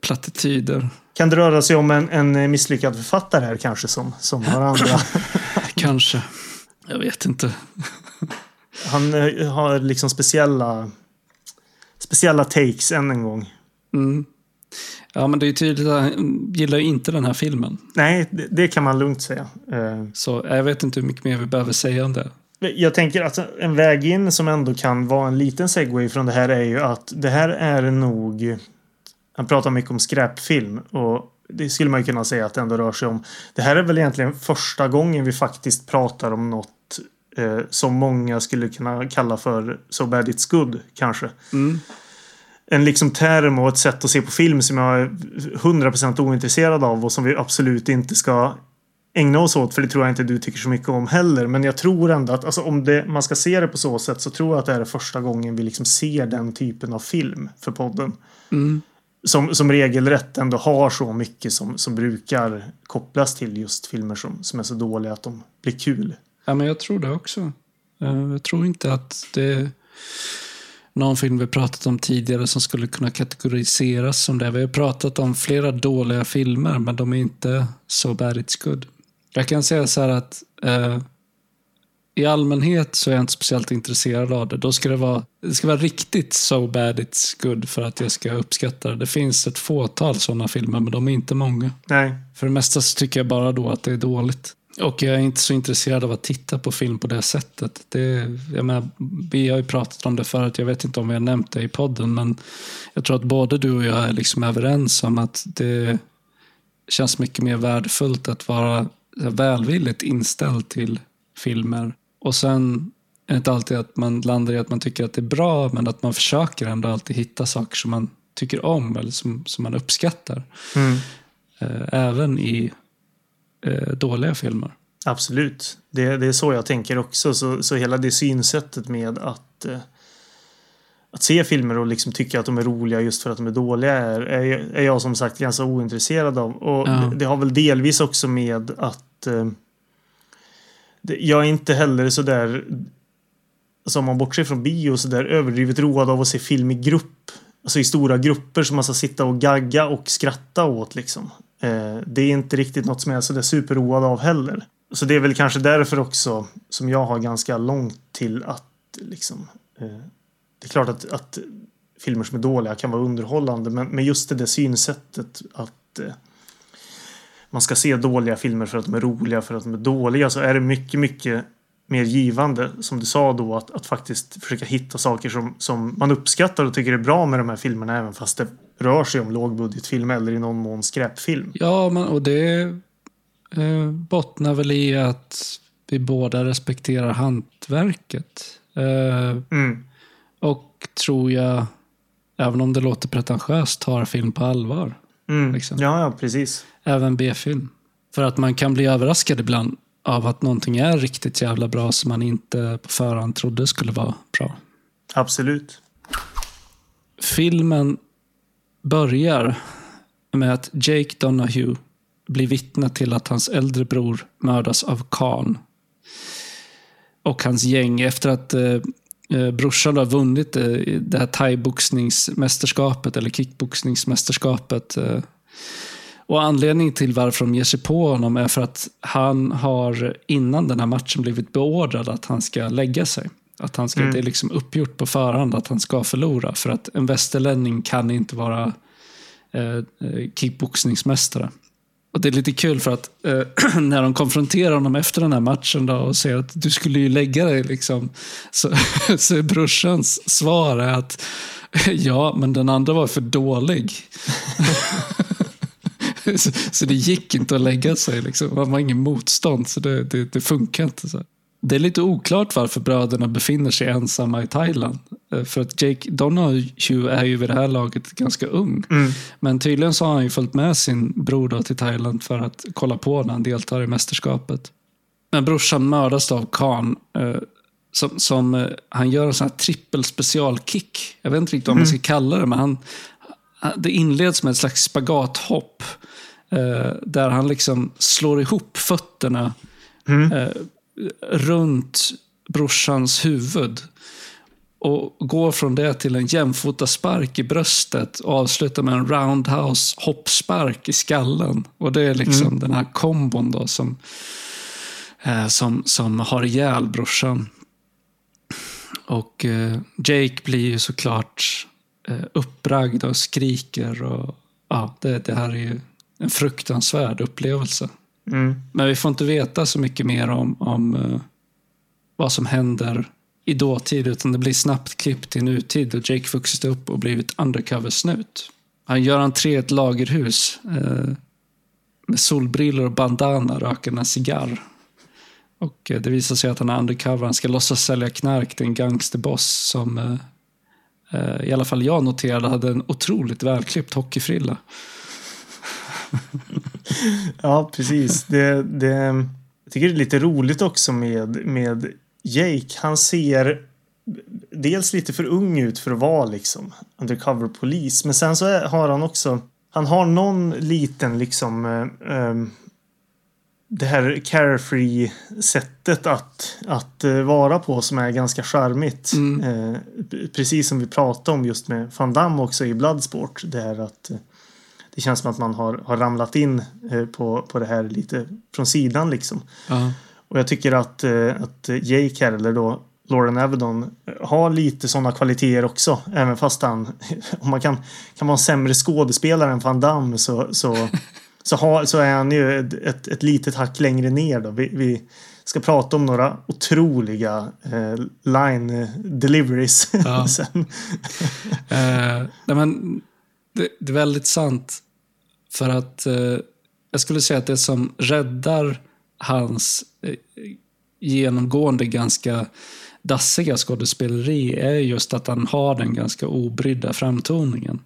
plattityder. Kan det röra sig om en misslyckad författare här kanske som några andra? Kanske, jag vet inte. Han har liksom speciella takes än en gång. Mm. Ja, men det är tydligt att han gillar ju inte den här filmen. Nej, det kan man lugnt säga. Så jag vet inte hur mycket mer vi behöver säga om det. Jag tänker att en väg in som ändå kan vara en liten segway från det här är ju att det här är nog... Han pratar mycket om skräpfilm och det skulle man ju kunna säga att det ändå rör sig om. Det här är väl egentligen första gången vi faktiskt pratar om något som många skulle kunna kalla för so bad it's good, kanske. Mm. En liksom term och ett sätt att se på film som jag är 100% ointresserad av och som vi absolut inte ska ägna oss åt, för det tror jag inte du tycker så mycket om heller. Men jag tror ändå att alltså, om det, man ska se det på så sätt så tror jag att det är första gången vi liksom ser den typen av film för podden. Mm. Som regelrätt ändå har så mycket som brukar kopplas till just filmer som är så dåliga att de blir kul. Ja, men jag tror det också. Jag tror inte att det är någon film vi pratat om tidigare som skulle kunna kategoriseras som det. Vi har pratat om flera dåliga filmer, men de är inte so bad it's good. Jag kan säga så här att i allmänhet så är jag inte speciellt intresserad av det. Då ska det ska vara riktigt so bad it's good för att jag ska uppskatta det. Det finns ett fåtal sådana filmer, men de är inte många. Nej. För det mesta så tycker jag bara då att det är dåligt. Och jag är inte så intresserad av att titta på film på det sättet. Jag menar, vi har ju pratat om det förut. Jag vet inte om vi har nämnt det i podden, men jag tror att både du och jag är liksom överens om att det känns mycket mer värdefullt att vara välvilligt inställd till filmer. Och sen är det inte alltid att man landar i att man tycker att det är bra, men att man försöker ändå alltid hitta saker som man tycker om eller som man uppskattar. Mm. Även i dåliga filmer. Absolut. Det är så jag tänker också. Så hela det synsättet med att se filmer och liksom tycka att de är roliga just för att de är dåliga är jag som sagt ganska ointresserad av. Och det har väl delvis också med att jag är inte heller så där alltså om man bortser från bio så där, överdrivet road av att se film i grupp, alltså i stora grupper som man ska sitta och gagga och skratta åt liksom. Det är inte riktigt något som jag är så där superroad av heller. Så det är väl kanske därför också som jag har ganska långt till att liksom, det är klart att filmer som är dåliga kan vara underhållande, men just det där synsättet att man ska se dåliga filmer för att de är roliga, för att de är dåliga, så är det mycket, mycket mer givande, som du sa då, att faktiskt försöka hitta saker som man uppskattar och tycker är bra med de här filmerna, även fast det rör sig om lågbudgetfilm eller i någon mån skräpfilm. Ja, och det bottnar väl i att vi båda respekterar hantverket. Och tror jag, även om det låter pretentiöst, tar film på allvar. Liksom. Ja, precis. Även B-film. För att man kan bli överraskad ibland av att någonting är riktigt jävla bra som man inte på förhand trodde skulle vara bra. Absolut. Filmen börjar med att Jake Donahue blir vittne till att hans äldre bror mördas av Khan och hans gäng efter att brorsan har vunnit det här thai-boxningsmästerskapet eller kickboxningsmästerskapet. Och anledningen till varför de ger sig på honom är för att han har innan den här matchen blivit beordrad att han ska lägga sig. Att han ska, det är liksom uppgjort på förhand att han ska förlora, för att en västerlänning kan inte vara kickboxningsmästare. Och det är lite kul för att när de konfronterar honom efter den här matchen då och säger att du skulle ju lägga dig liksom, så är brorsans svar är att ja, men den andra var för dålig. Så det gick inte att lägga sig liksom. Man var ingen motstånd, så det funkar inte så. Det är lite oklart varför bröderna befinner sig ensamma i Thailand. För att Jake Donahue är ju vid det här laget ganska ung. Men tydligen så har han ju följt med sin bror då till Thailand för att kolla på när han deltar i mästerskapet. Men brorsan mördas av Khan som han gör en sån här trippelspecialkick. Jag vet inte riktigt vad man ska kalla det, men det inleds med ett slags spagathopp där han liksom slår ihop fötterna runt brorsans huvud och går från det till en jämfota spark i bröstet och avslutar med en roundhouse hoppspark i skallen. Och det är liksom den här kombon då som har ihjäl brorsan. Och Jake blir ju såklart uppbragd och skriker och ja, det här är ju en fruktansvärd upplevelse. Men vi får inte veta så mycket mer om vad som händer i dåtid, utan det blir snabbt klippt till nutid och Jake vuxit upp och blivit undercover-snut. Han gör entré i ett lagerhus med solbriller och bandana, röker en cigarr. Och det visar sig att han är undercover. Han ska låtsas sälja knark till en gangsterboss som i alla fall jag noterade hade en otroligt välklippt hockeyfrilla. Ja, precis. Jag tycker det är lite roligt också med Jake. Han ser dels lite för ung ut för att vara liksom undercover-polis. Men sen så har han också, han har någon liten liksom det här carefree-sättet att vara på som är ganska charmigt. Precis som vi pratade om just med Van Damme också i Bloodsport. Det här att det känns som att man har ramlat in på det här lite från sidan liksom. Och jag tycker att Jake här, eller då Loren Avedon, har lite sådana kvaliteter också. Även fast han, om man kan vara en sämre skådespelare än Van Damme, så är han ju ett litet hack längre ner då. Vi ska prata om några otroliga line deliveries sen. Nej, men det är väldigt sant, för att jag skulle säga att det som räddar hans genomgående ganska dassiga skådespeleri är just att han har den ganska obrydda framtoningen.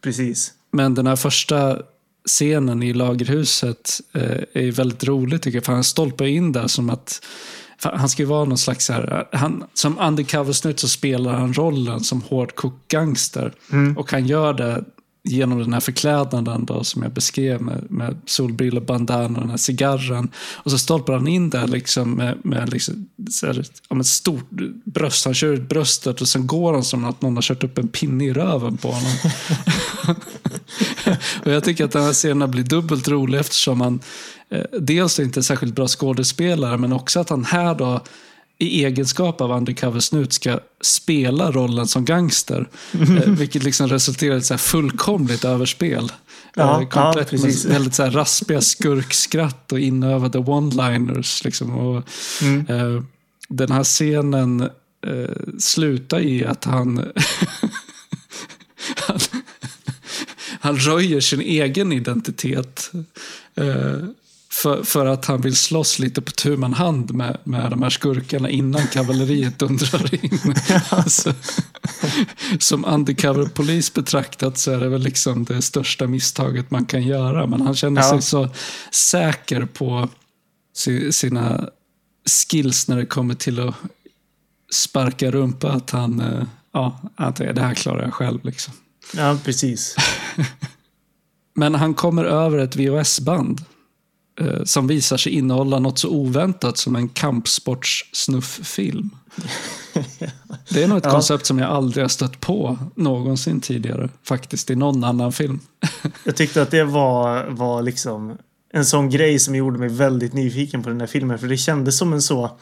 Precis. Men den här första scenen i lagerhuset är väldigt rolig tycker jag, för han stolpar in där som att han ska vara någon slags så här, han som undercover-snut så spelar han rollen som hårdkokt gangster och han gör det genom den här förklädnaden då, som jag beskrev med solbrillor, bandana och den här cigarren. Och så stolpar han in där liksom med liksom, så här, ja, med stort bröst. Han kör ut bröstet och sen går han som att någon har kört upp en pinne i röven på honom. Och jag tycker att den här scenen blir dubbelt rolig eftersom han dels är inte särskilt bra skådespelare, men också att han här då i egenskap av undercover snut ska spela rollen som gangster. Vilket liksom resulterar i ett så här fullkomligt överspel. Ja, komplett med väldigt så här raspiga skurkskratt och inövade one-liners. Liksom. Och, den här scenen slutar i att han röjer sin egen identitet. För att han vill slåss lite på tu man hand med de här skurkarna innan kavalleriet dundrar in. Alltså, som undercover-polis betraktat så är det väl liksom det största misstaget man kan göra. Men han känner sig så säker på sina skills när det kommer till att sparka rumpa att han det här klarar jag själv liksom. Ja, precis. Men han kommer över ett VHS-band som visar sig innehålla något så oväntat som en kampsportssnufffilm. Det är nog ett koncept som jag aldrig har stött på någonsin tidigare, faktiskt, i någon annan film. Jag tyckte att det var liksom en sån grej som gjorde mig väldigt nyfiken på den här filmen, för det kändes som en så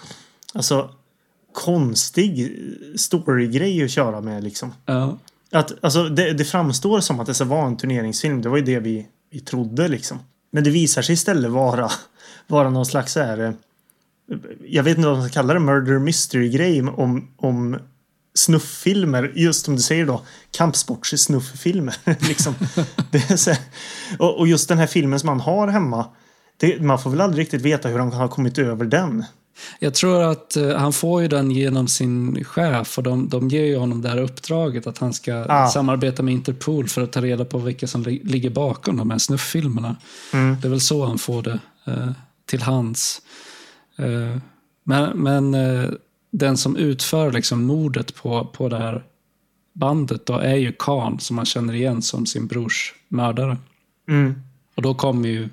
konstig storygrej att köra med liksom. Ja. Att, alltså, det framstår som att det så var en turneringsfilm. Det var ju det vi trodde liksom. Men det visar sig istället vara någon slags så här, jag vet inte vad man ska kalla det, murder mystery-grej om snufffilmer, just som du säger då, kampsports-snufffilmer liksom. Det är så här, och just den här filmen som man har hemma, man får väl aldrig riktigt veta hur han har kommit över den. Jag tror att han får ju den genom sin chef, och de ger ju honom det här uppdraget att han ska samarbeta med Interpol för att ta reda på vilka som ligger bakom de här snufffilmerna. Det är väl så han får det till hands. Men den som utför liksom mordet på det här bandet då är ju Khan, som man känner igen som sin brors mördare. Och då kommer ju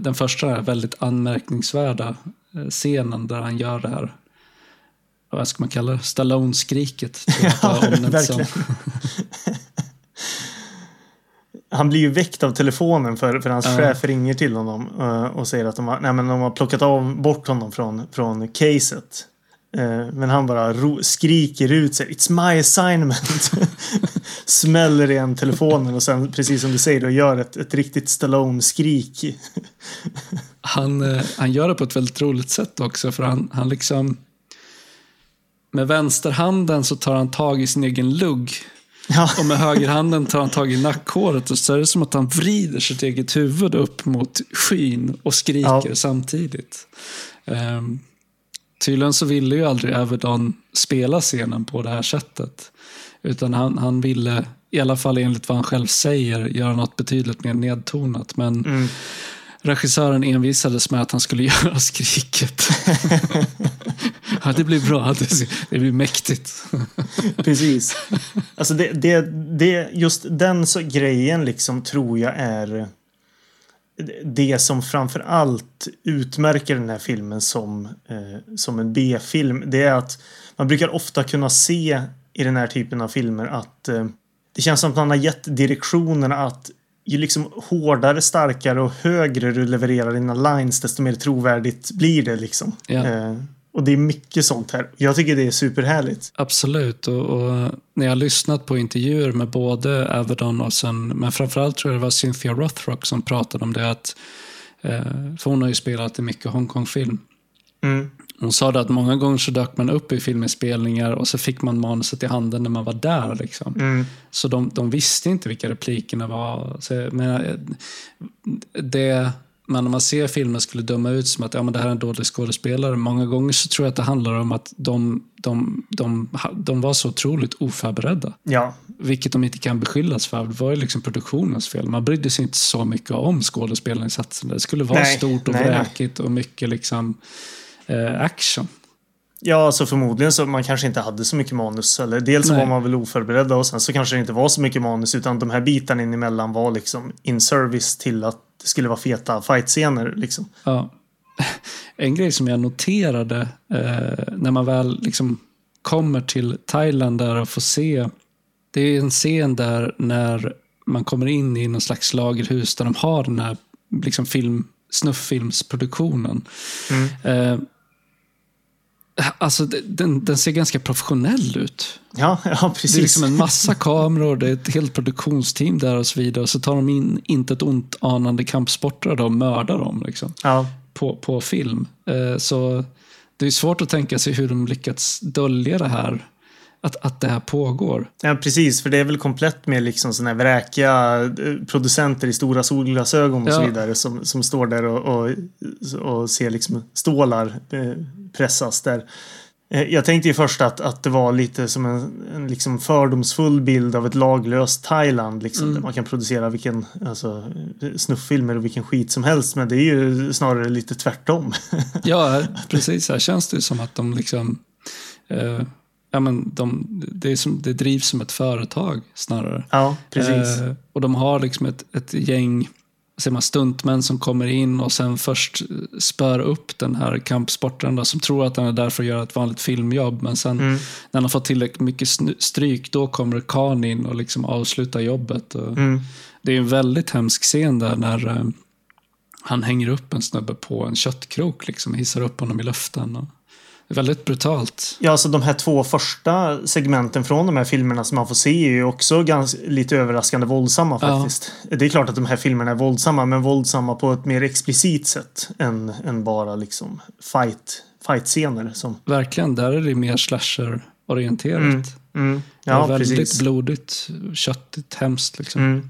den första väldigt anmärkningsvärda scenen där han gör det här, vad ska man kalla det, Stallone-skriket. Verkligen. Han blir ju väckt av telefonen för hans chef ringer till honom och säger att de har plockat bort honom från caset. Men han bara skriker ut sig, "It's my assignment." Smäller igen telefonen och sen, precis som du säger, då gör ett riktigt Stallone-skrik. Han gör det på ett väldigt roligt sätt också, för han liksom med vänsterhanden så tar han tag i sin egen lugg. Ja. Och med högerhanden tar han tag i nackhåret, och så är det som att han vrider sitt eget huvud upp mot skyn och skriker samtidigt. Tydligen så ville ju aldrig Avedon spela scenen på det här sättet. Utan han ville, i alla fall enligt vad han själv säger, göra något betydligt mer nedtonat. Men regissören envisades med att han skulle göra skriket. Ja, det blir bra. Det blir mäktigt. Precis. Alltså det, just den så grejen liksom, tror jag är det som framförallt utmärker den här filmen som en B-film. Det är att man brukar ofta kunna se i den här typen av filmer att det känns som att man har gett direktionerna att ju liksom hårdare, starkare och högre du levererar dina lines, desto mer trovärdigt blir det liksom. Yeah. Och det är mycket sånt här. Jag tycker det är superhärligt. Absolut. Och när jag har lyssnat på intervjuer med både Avedon och sen, men framförallt tror jag det var Cynthia Rothrock som pratade om det, att för hon har ju spelat i mycket Hongkong-film. Hon sa det att många gånger så dök man upp i filminspelningar och så fick man manuset i handen när man var där liksom. Så de visste inte vilka replikerna var. Så, men det man, när man ser filmen, skulle döma ut som att ja, men det här är en dålig skådespelare. Många gånger så tror jag att det handlar om att de var så otroligt oförberedda. Ja. Vilket de inte kan beskyllas för. Det var ju liksom produktionens fel. Man brydde sig inte så mycket om skådespelarinsatsen. Det skulle vara stort och bräkigt och mycket liksom action. Ja, alltså förmodligen så man kanske inte hade så mycket manus. Eller dels var man väl oförberedd och sen så kanske det inte var så mycket manus, utan de här bitarna in emellan var liksom in service till att det skulle vara feta fightscener liksom. Ja. En grej som jag noterade när man väl liksom kommer till Thailand där och får se, det är en scen där när man kommer in i någon slags lagerhus där de har den här liksom snufffilmsproduktionen. Alltså den ser ganska professionell ut. Ja, precis. Det är liksom en massa kameror, det är ett helt produktionsteam där och så vidare, och så tar de in inte ett ont anande kampsportare och mördar dem liksom. Ja. På film. Så det är svårt att tänka sig hur de lyckats dölja det här, att det här pågår. Ja, precis, för det är väl komplett med liksom såna här vräkiga producenter i stora solglasögon och så vidare som står där och ser liksom stålar pressas där. Jag tänkte ju först att det var lite som en liksom fördomsfull bild av ett laglöst Thailand liksom, där man kan producera vilken snufffilmer och vilken skit som helst, men det är ju snarare lite tvärtom. Ja, precis. Här känns det som att de liksom det drivs som ett företag snarare. Ja, precis. Och de har liksom ett gäng stuntmän som kommer in och sen först spör upp den här kampsportaren då, som tror att han är där för att göra ett vanligt filmjobb, men sen när han får tillräckligt mycket stryk, då kommer Khan in och liksom avslutar jobbet. Det är en väldigt hemsk scen där när han hänger upp en snubbe på en köttkrok liksom, hissar upp honom i luften och väldigt brutalt. Ja, alltså de här två första segmenten från de här filmerna som man får se är ju också lite överraskande våldsamma faktiskt. Ja. Det är klart att de här filmerna är våldsamma, men våldsamma på ett mer explicit sätt än bara liksom fight-scener. Verkligen, där är det mer slasher-orienterat. Ja, det är väldigt blodigt, köttigt, hemskt liksom.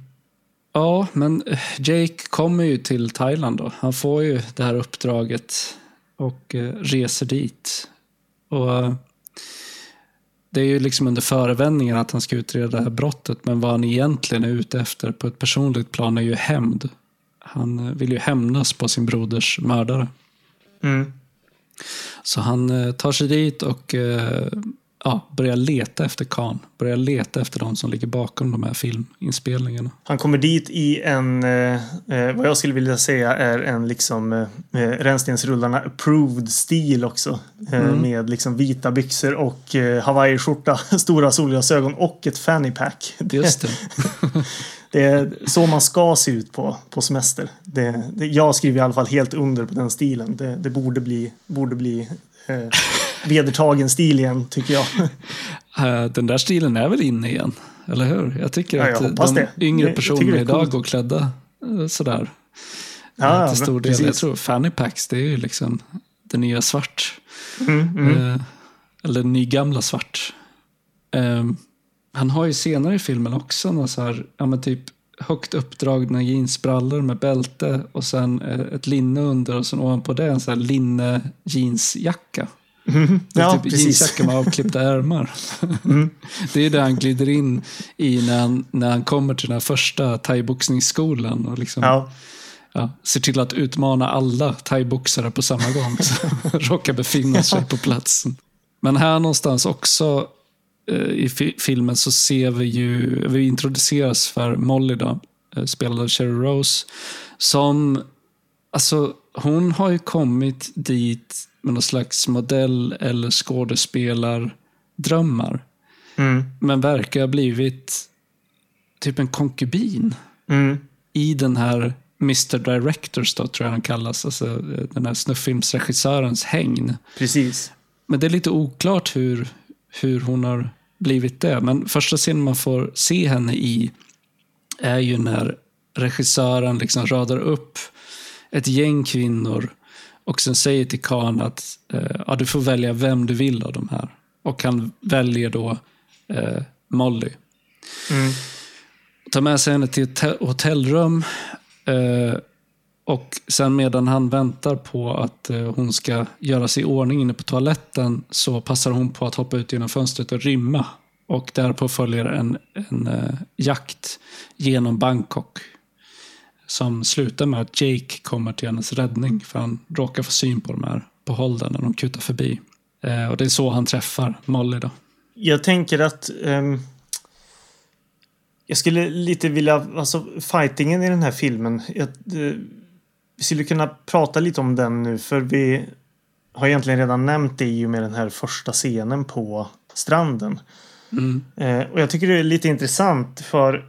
Ja, men Jake kommer ju till Thailand då. Han får ju det här uppdraget och reser dit. Och det är ju liksom under förevändningen att han ska utreda det här brottet, men vad han egentligen är ute efter på ett personligt plan är ju hämnd. Han vill ju hämnas på sin broders mördare. Så han tar sig dit och börjar leta efter Khan. Börjar leta efter de som ligger bakom de här filminspelningarna. Han kommer dit i en, vad jag skulle vilja säga är en liksom rännstensrullarna approved stil också. Med liksom vita byxor och hawaiiskjorta, stora solglasögon och ett fanny pack. Just det. Det är så man ska se ut på semester. Jag skriver i alla fall helt under på den stilen. Det borde bli vedertagen stil igen, tycker jag. Den där stilen är väl inne igen, eller hur? Jag tycker att de yngre personer idag går klädda sådär. Ja, till stor del. Jag tror fanny packs, det är ju liksom det nya svart. Eller nygamla svart. Han har ju senare i filmen också någon så här, typ högt uppdragna jeansbrallor med bälte och sen ett linne under och sen ovanpå det en så här linne jeansjacka. Ja, typ jeansjacka med avklippta ärmar. Det är där han glider in i när han kommer till den här första thaiboxningsskolan och liksom ser till att utmana alla thaiboxare på samma gång så råkar befinna sig på platsen. Men här någonstans också i filmen så ser vi ju, vi introduceras för Molly då, spelad av Sherrie Rose, som alltså hon har ju kommit dit med någon slags modell eller skådespelardrömmar. Men verkar ha blivit typ en konkubin i den här Mr. Directors då, tror jag han kallas, alltså den här snufffilmsregissörens hägn. Precis. Men det är lite oklart hur hon har blivit det. Men första scenen man får se henne i är ju när regissören liksom radar upp ett gäng kvinnor och sen säger till Khan att du får välja vem du vill av de här. Och han väljer då Molly. Tar med sig henne till ett hotellrum och sen medan han väntar på att hon ska göra sig i ordning inne på toaletten så passar hon på att hoppa ut genom fönstret och rymma. Och därpå följer en jakt genom Bangkok som slutar med att Jake kommer till hennes räddning för han råkar få syn på de här på håll när de kutar förbi. Och det är så han träffar Molly då. Jag tänker att jag skulle lite vilja, alltså fightingen i den här filmen, vi skulle kunna prata lite om den nu, för vi har egentligen redan nämnt det ju med den här första scenen på stranden. Mm. Och jag tycker det är lite intressant, för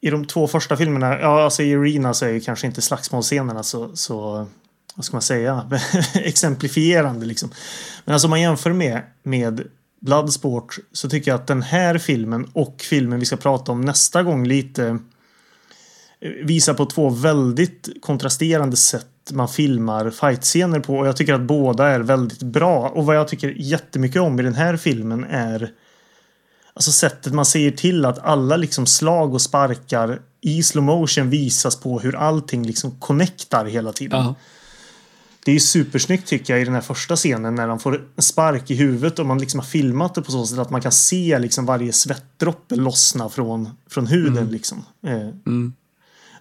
i de två första filmerna, ja, alltså i Arena så är ju kanske inte slagsmålscenerna så vad ska man säga, exemplifierande liksom. Men alltså om man jämför med Bloodsport, så tycker jag att den här filmen och filmen vi ska prata om nästa gång lite visar på två väldigt kontrasterande sätt man filmar fightscener på, och jag tycker att båda är väldigt bra. Och vad jag tycker jättemycket om i den här filmen är alltså sättet man ser till att alla liksom slag och sparkar i slow motion visas på, hur allting liksom connectar hela tiden. Uh-huh. Det är supersnyggt tycker jag i den här första scenen när han får en spark i huvudet, och man liksom har filmat det på så sätt att man kan se liksom varje svettdroppe lossna från huden. Mm. Liksom.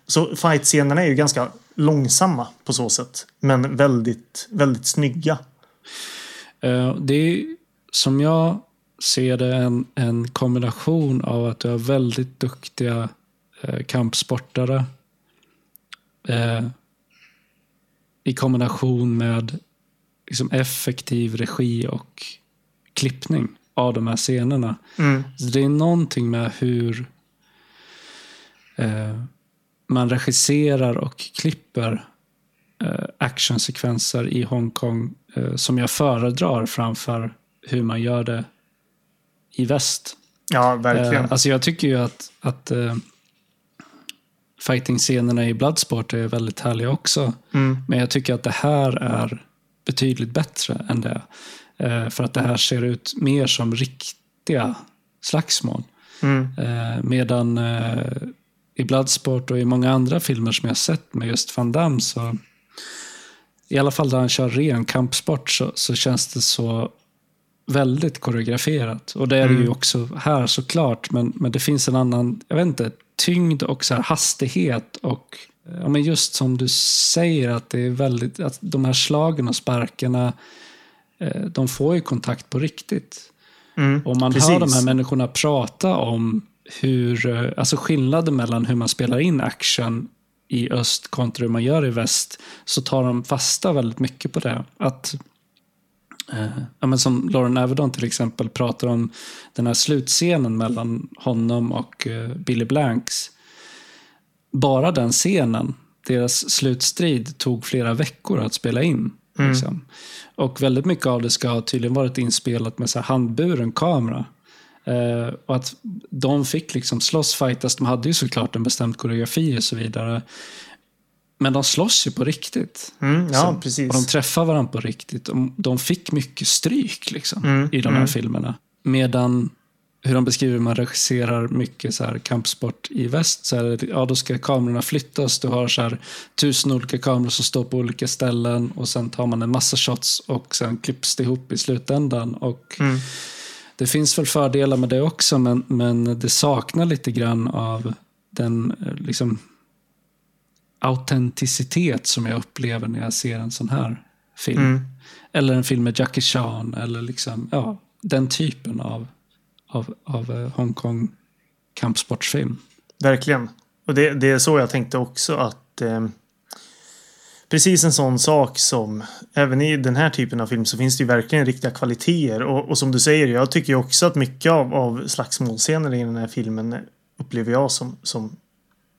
Så fightscenerna är ju ganska långsamma på så sätt, men väldigt, väldigt snygga. Det är som jag ser det en kombination av att du har väldigt duktiga kampsportare i kombination med liksom effektiv regi och klippning av de här scenerna. Mm. Så det är någonting med hur man regisserar och klipper actionsekvenser i Hongkong som jag föredrar framför hur man gör det i väst. Ja, verkligen. Alltså jag tycker ju att fighting-scenerna i Bloodsport är väldigt härliga också. Mm. Men jag tycker att det här är betydligt bättre än det. För att det här ser ut mer som riktiga slagsmål. Mm. Medan i Bloodsport och i många andra filmer som jag sett med just Van Damme, så i alla fall där han kör ren kampsport, så känns det så väldigt koreograferat. Och det är ju också här såklart, men det finns en annan, jag vet inte, tyngd och så här hastighet, och ja, men just som du säger att det är väldigt, att de här slagen och sparkarna de får ju kontakt på riktigt. Och man hör de här människorna prata om hur, alltså skillnaden mellan hur man spelar in action i öst kontra hur man gör i väst, så tar de fasta väldigt mycket på det. Att ja, men som Loren Avedon till exempel pratar om den här slutscenen mellan honom och Billy Blanks. Bara den scenen, deras slutstrid, tog flera veckor att spela in. Liksom. Och väldigt mycket av det ska ha tydligen varit inspelat med så här handburen kamera. Och att de fick liksom slåss, fightas. De hade ju såklart en bestämd koreografi och så vidare, men de slåss ju på riktigt. Ja, precis. Och de träffar varandra på riktigt. De fick mycket stryk liksom, i de här filmerna. Medan hur de beskriver hur man regisserar mycket så här kampsport i väst, så här, ja, då ska kamerorna flyttas. Du har så här 1000 olika kameror som står på olika ställen, och sen tar man en massa shots och sen klipps det ihop i slutändan. Och det finns väl fördelar med det också, men det saknar lite grann av den liksom autenticitet som jag upplever när jag ser en sån här film. Eller en film med Jackie Chan, eller liksom, ja, den typen av Hongkong kampsportsfilm. Verkligen. Och det är så jag tänkte också, att precis en sån sak som även i den här typen av film så finns det ju verkligen riktiga kvaliteter, och som du säger, jag tycker ju också att mycket av slagsmålscener i den här filmen upplever jag som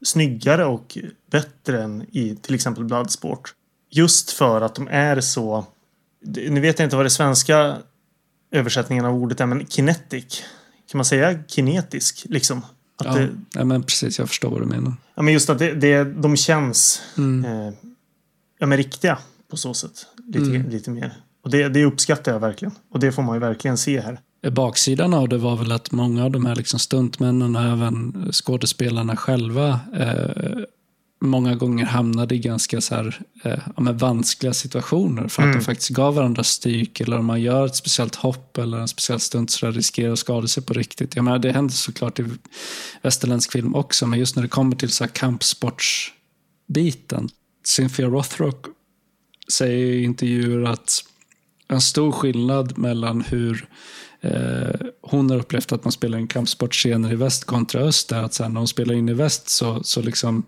snyggare och bättre än i till exempel Bloodsport. Just för att de är så, nu vet jag inte vad det svenska översättningen av ordet är, men kinetic. Kan man säga kinetisk liksom? Att ja, ja, men precis, jag förstår vad du menar. Ja, men just att de känns ja, men riktiga på så sätt. Lite mer. Och det uppskattar jag verkligen. Och det får man ju verkligen se här. Baksidan av det var väl att många av de här liksom stuntmännen och även skådespelarna själva många gånger hamnade i ganska så här, ja, men vanskliga situationer, för att de faktiskt gav varandra stryk, eller om man gör ett speciellt hopp eller en speciell stunt så riskerar att skada sig på riktigt. Jag menar, det händer såklart i västerländsk film också, men just när det kommer till så här kampsportsbiten. Cynthia Rothrock säger i intervjuer att en stor skillnad mellan hur hon har upplevt att man spelar en kampsportscener i väst kontra öst, där att sen när hon spelar in i väst så liksom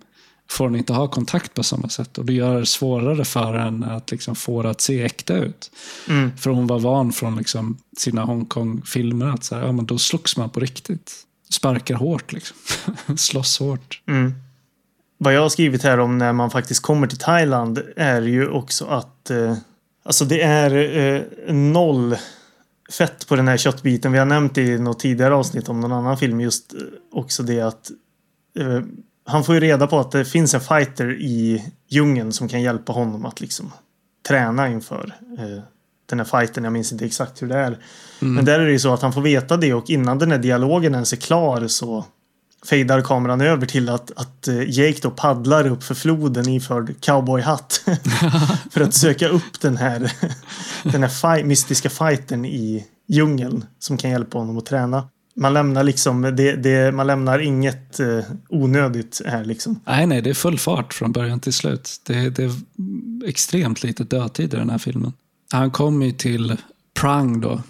får hon inte ha kontakt på samma sätt, och det gör det svårare för henne att liksom få det att se äkta ut. Mm. För hon var van från liksom sina Hongkong-filmer att så här, ja, men då slogs man på riktigt, sparkar hårt liksom. Slåss hårt. Mm. Vad jag har skrivit här om när man faktiskt kommer till Thailand är ju också att alltså det är noll fett på den här köttbiten. Vi har nämnt i något tidigare avsnitt om någon annan film just också det att han får ju reda på att det finns en fighter i djungeln som kan hjälpa honom att liksom träna inför den här fighten. Jag minns inte exakt hur det är. Mm. Men där är det ju så att han får veta det, och innan den här dialogen ens är klar så fejdar kameran över till att Jake då paddlar upp för floden iförd cowboyhatt för att söka upp den här mystiska fighten i djungeln som kan hjälpa honom att träna. Man lämnar liksom man lämnar inget onödigt här liksom. Nej, det är full fart från början till slut. Det är extremt lite dödtid i den här filmen. Han kommer ju till Prang då,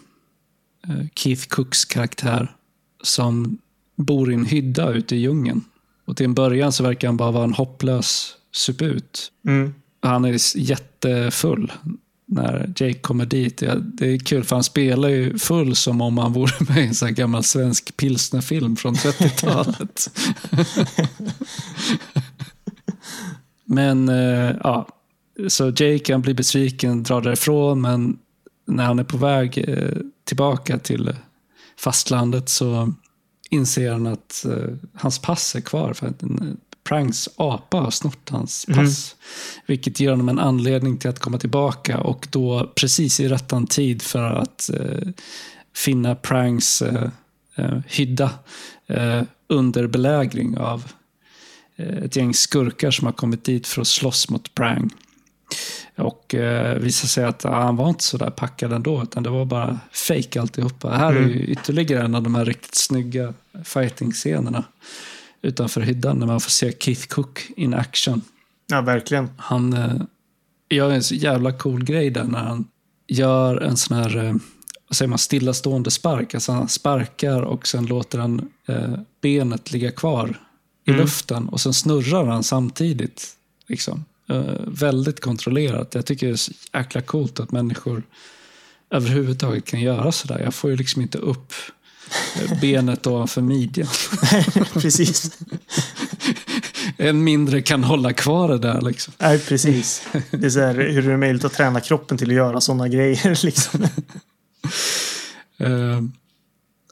Keith Cooks karaktär, som bor i en hydda ute i djungeln. Och till en början så verkar han bara vara en hopplös suput. Mm. Han är jättefull när Jake kommer dit. Ja, det är kul för han spelar ju full som om han vore med i en sån här gammal svensk pilsnerfilm från 30-talet. Men ja, så Jake, han blir besviken, drar därifrån, men när han är på väg tillbaka till fastlandet så inser han att hans pass är kvar, för att Prangs apa har snort hans pass. Mm. Vilket ger honom en anledning till att komma tillbaka, och då precis i rättan tid för att finna Prangs hydda under belägring av ett gäng skurkar som har kommit dit för att slåss mot Prang. Och visar sig att han var inte så där packad ändå, utan det var bara fake alltihopa. Här är ju ytterligare en av de här riktigt snygga fighting-scenerna utanför hyddan, när man får se Keith Cook in action. Ja, verkligen. Han gör en så jävla cool grej där när han gör en sån här vad säger man, stillastående spark. Alltså han sparkar och sen låter han benet ligga kvar i luften, och sen snurrar han samtidigt liksom. Väldigt kontrollerat. Jag tycker det är så jäkla coolt att människor överhuvudtaget kan göra sådär. Jag får ju liksom inte upp benet ovanför midjan. Precis. En mindre kan hålla kvar det där liksom. Nej, precis. Det är så här, hur är det möjligt att träna kroppen till att göra sådana grejer liksom?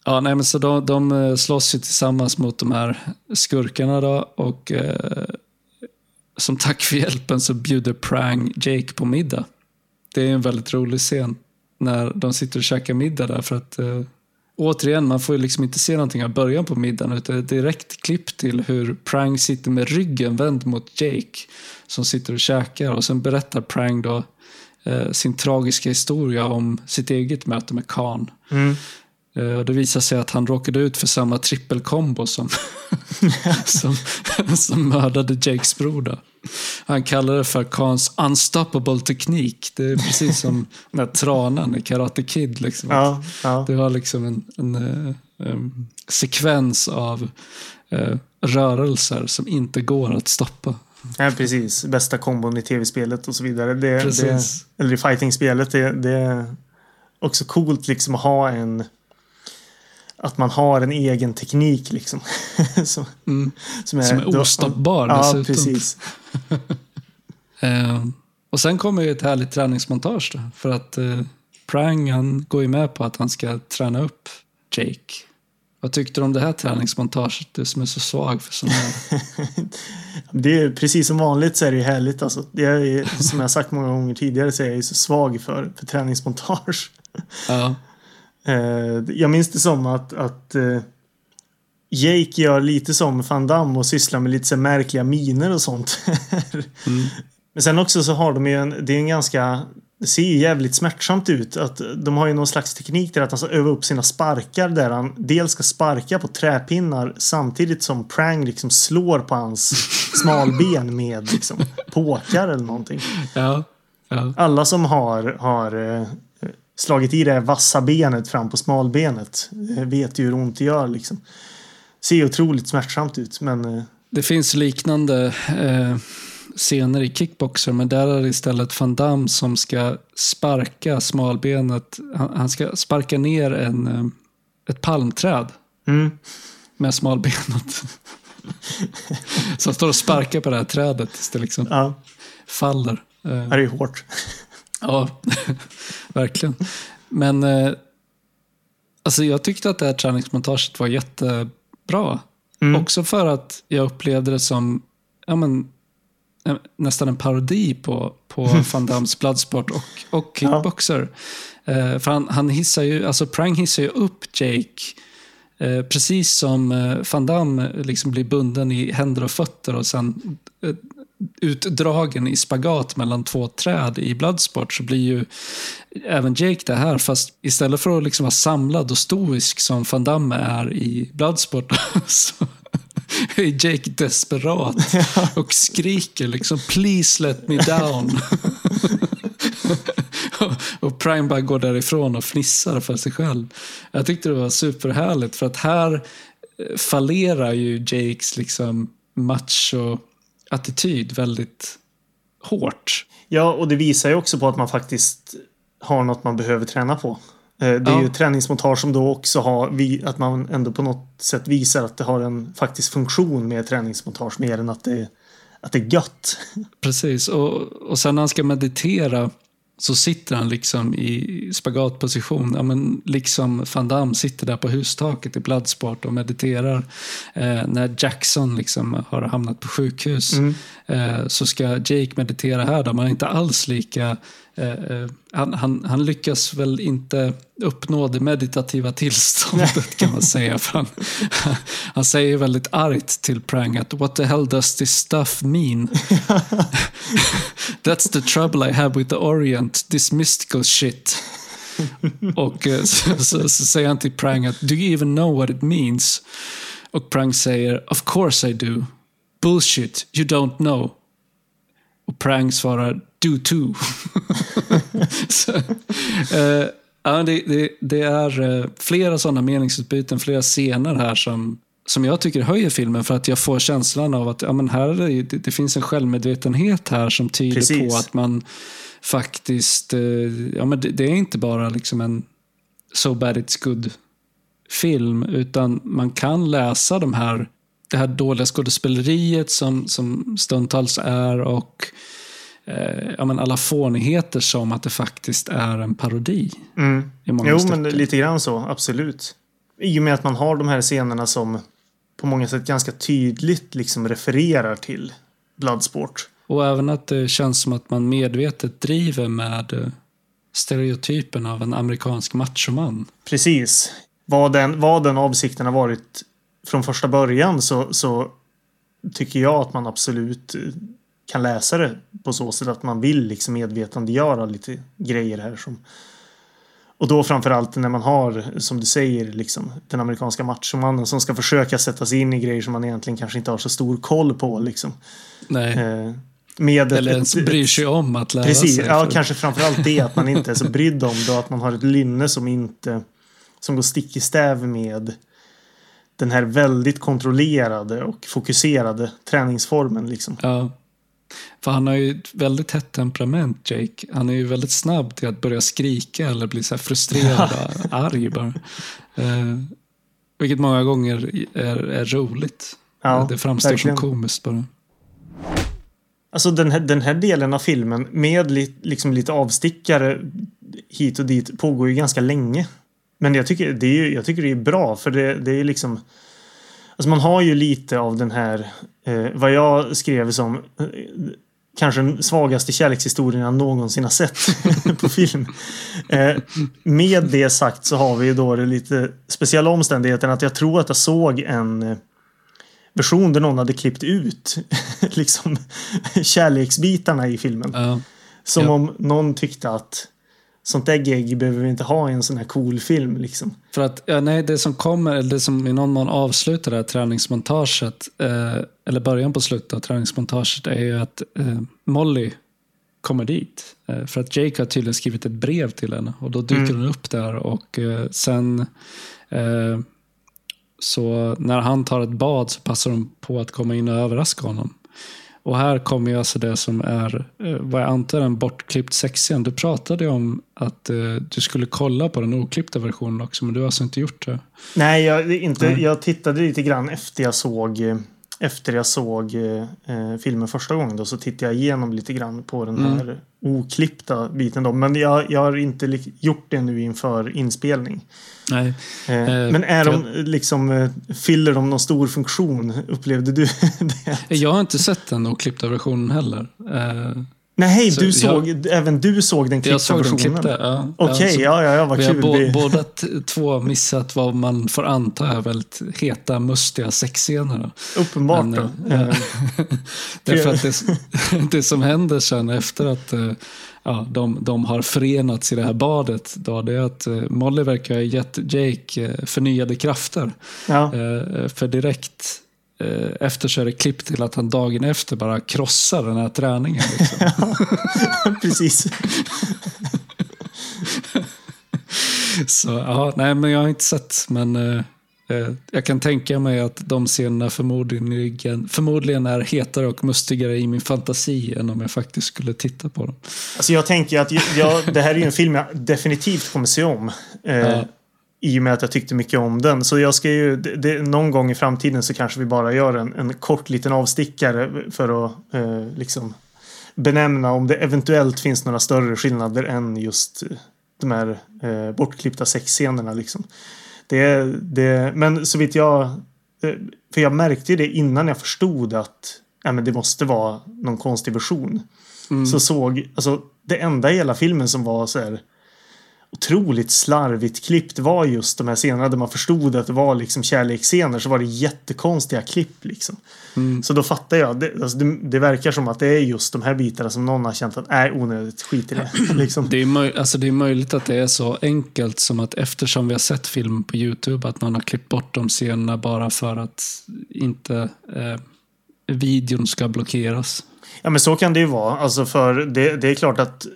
Ja, nej, men så de slåss ju tillsammans mot de här skurkarna då, och som tack för hjälpen så bjuder Prang Jake på middag. Det är en väldigt rolig scen när de sitter och käkar middag där, för att återigen, man får ju liksom inte se någonting av början på middagen, utan ett direkt klipp till hur Prang sitter med ryggen vänd mot Jake som sitter och käkar, och sen berättar Prang då sin tragiska historia om sitt eget möte med Khan. Mm. Och det visar sig att han råkade ut för samma trippelkombo som mördade Jakes bror då. Han kallar det för Khans unstoppable teknik. Det är precis som den här tranan i Karate Kid liksom. Ja, ja. Du har liksom en sekvens av rörelser som inte går att stoppa. Ja, precis. Bästa kombon i tv-spelet och så vidare. Det, eller i fighting-spelet, det är också coolt liksom att ha att man har en egen teknik liksom. Som är ostoppbar dessutom. Ja, precis. Och sen kommer ju ett härligt träningsmontage då, för att Prang, han går ju med på att han ska träna upp Jake. Vad tyckte du om det här träningsmontaget? Du som är så svag för sådana här. Det är precis som vanligt, så är det ju härligt alltså. Det är, som jag sagt många gånger tidigare, så är jag ju så svag för träningsmontage. Ja. Jag minns det som att Jake gör lite som Van Damme och sysslar med lite så märkliga miner och sånt. Men sen också så har de ju det ser ju jävligt smärtsamt ut, att de har ju någon slags teknik där att han ska öva upp sina sparkar, där han dels ska sparka på träpinnar samtidigt som Prang liksom slår på hans smalben med liksom påkar eller någonting. Ja. Alla som har slagit i det här vassa benet fram på smalbenet. Vet ju hur ont det gör liksom. Ser otroligt smärtsamt ut, men... Det finns liknande scener i Kickboxer, men där är det istället Van Damme som ska sparka smalbenet. Han ska sparka ner ett palmträd med smalbenet. Så han står och sparkar på det här trädet tills det liksom faller. Det är hårt. Ja, verkligen. Men alltså jag tyckte att det här träningsmontaget var jättebra. Mm. Också för att jag upplevde det som nästan en parodi på Van Dammes Bloodsport och Kickboxer. Ja. För han hissar ju, alltså Prang hissar ju upp Jake precis som Van Damme liksom blir bunden i händer och fötter och sen utdragen i spagat mellan två träd i Bloodsport, så blir ju även Jake det här, fast istället för att liksom vara samlad och stoisk som Van Damme är i Bloodsport så är Jake desperat och skriker liksom please let me down. Och Prime bara går därifrån och fnissar för sig själv. Jag tyckte det var superhärligt, för att här fallerar ju Jakes liksom macho attityd väldigt hårt. Ja, och det visar ju också på att man faktiskt har något man behöver träna på. Det är ju träningsmontage som då också har att man ändå på något sätt visar att det har en faktisk funktion med träningsmontage, mer än att det är gött. Precis, och sen när han ska meditera så sitter han liksom i spagatposition. Ja, men liksom Van Damme sitter där på hustaket i Bloodsport och mediterar. När Jackson liksom har hamnat på sjukhus så ska Jake meditera här. Där man är inte alls lika... Han lyckas väl inte uppnå det meditativa tillståndet kan man säga. För han säger väldigt argt till Prang att what the hell does this stuff mean? That's the trouble I have with the Orient, this mystical shit. Och så säger han till Prang att do you even know what it means? Och Prang säger of course I do. Bullshit, you don't know. Och Prang svarar do too. Det är flera sådana meningsutbyten, flera scener här som jag tycker höjer filmen, för att jag får känslan av att det finns en självmedvetenhet här som tyder Precis. På att man faktiskt det är inte bara liksom en so bad it's good film, utan man kan läsa det här dåliga skådespeleriet som stundtals är och alla fånigheter som att det faktiskt är en parodi. Mm. Jo, stycken. Men lite grann så, absolut. I och med att man har de här scenerna som på många sätt ganska tydligt liksom refererar till Bloodsport. Och även att det känns som att man medvetet driver med stereotypen av en amerikansk machoman. Precis. Vad den avsikten har varit från första början så tycker jag att man absolut kan läsa det på så sätt att man vill liksom medvetandegöra lite grejer här och då framförallt när man har, som du säger liksom, den amerikanska machomannen som ska försöka sätta sig in i grejer som man egentligen kanske inte har så stor koll på liksom. Nej. Eller ens bryr sig om att lära precis, sig. Ja, kanske framförallt det att man inte är så brydd om det, att man har ett lynne som går stick i stäv med den här väldigt kontrollerade och fokuserade träningsformen liksom. Ja. För han har ju ett väldigt hett temperament, Jake. Han är ju väldigt snabb till att börja skrika eller bli så här frustrerad och arg bara. Vilket många gånger är roligt. Ja, det framstår verkligen som komiskt bara. Alltså den här delen av filmen med liksom lite avstickare hit och dit pågår ju ganska länge. Men jag tycker det är bra, för det är liksom... Alltså man har ju lite av den här, vad jag skrev som kanske den svagaste kärlekshistorien jag någonsin har sett på film. Med det sagt så har vi ju då det lite speciella omständigheten att jag tror att jag såg en version där någon hade klippt ut liksom kärleksbitarna i filmen. Som om någon tyckte att sånt där gig behöver vi inte ha i en sån här cool film liksom. För att, det som kommer, eller det som i någon mån avslutar det här träningsmontaget, eller början på slutet av träningsmontaget, är ju att Molly kommer dit. För att Jake har tydligen skrivit ett brev till henne. Och då dyker hon upp där. Och sen... Så när han tar ett bad så passar de på att komma in och överraska honom. Och här kommer ju alltså det som är vad jag antar en bortklippt sexscen. Du pratade ju om att du skulle kolla på den oklippta versionen också, men du har alltså inte gjort det. Nej, jag tittade lite grann efter jag såg filmen första gången då, så tittade jag igenom lite grann på den här oklippta biten då. Men jag har inte gjort det nu inför inspelning. Nej. Men är de liksom, fyller de någon stor funktion? Upplevde du det? Jag har inte sett den oklippta versionen heller. Nej, så även du såg den klippta versionen? Ja. Okej, ja, vad kul. Båda två missat vad man får anta är väldigt heta, mustiga sexscener. Uppenbart. Men, då. Därför att det som händer sen efter att de har förenats i det här badet då, det är att Molly verkar ha gett Jake förnyade krafter. Ja. För direkt... efter så är det klipp till att han dagen efter bara krossar den här träningen liksom. Precis. Så nej, men jag har inte sett, men jag kan tänka mig att de scenerna förmodligen är hetare och mustigare i min fantasi än om jag faktiskt skulle titta på dem. Alltså jag tänker att det här är ju en film jag definitivt kommer se om. I och med att jag tyckte mycket om den. Så jag ska ju, någon gång i framtiden så kanske vi bara gör en kort liten avstickare för att liksom benämna om det eventuellt finns några större skillnader än just de här bortklippta sexscenerna. Liksom. Men så vitt jag... För jag märkte ju det innan jag förstod att men det måste vara någon konstig version. Mm. Alltså, det enda i hela filmen som var så här... otroligt slarvigt klippt var just de här scenerna där man förstod att det var liksom kärleksscener, så var det jättekonstiga klipp liksom. Så då fattar jag det verkar som att det är just de här bitarna som någon har känt att är onödigt skit i det liksom. Det är möjligt att det är så enkelt som att eftersom vi har sett film på YouTube att någon har klippt bort de scenerna bara för att inte videon ska blockeras. Ja, men så kan det ju vara, alltså, för det är klart att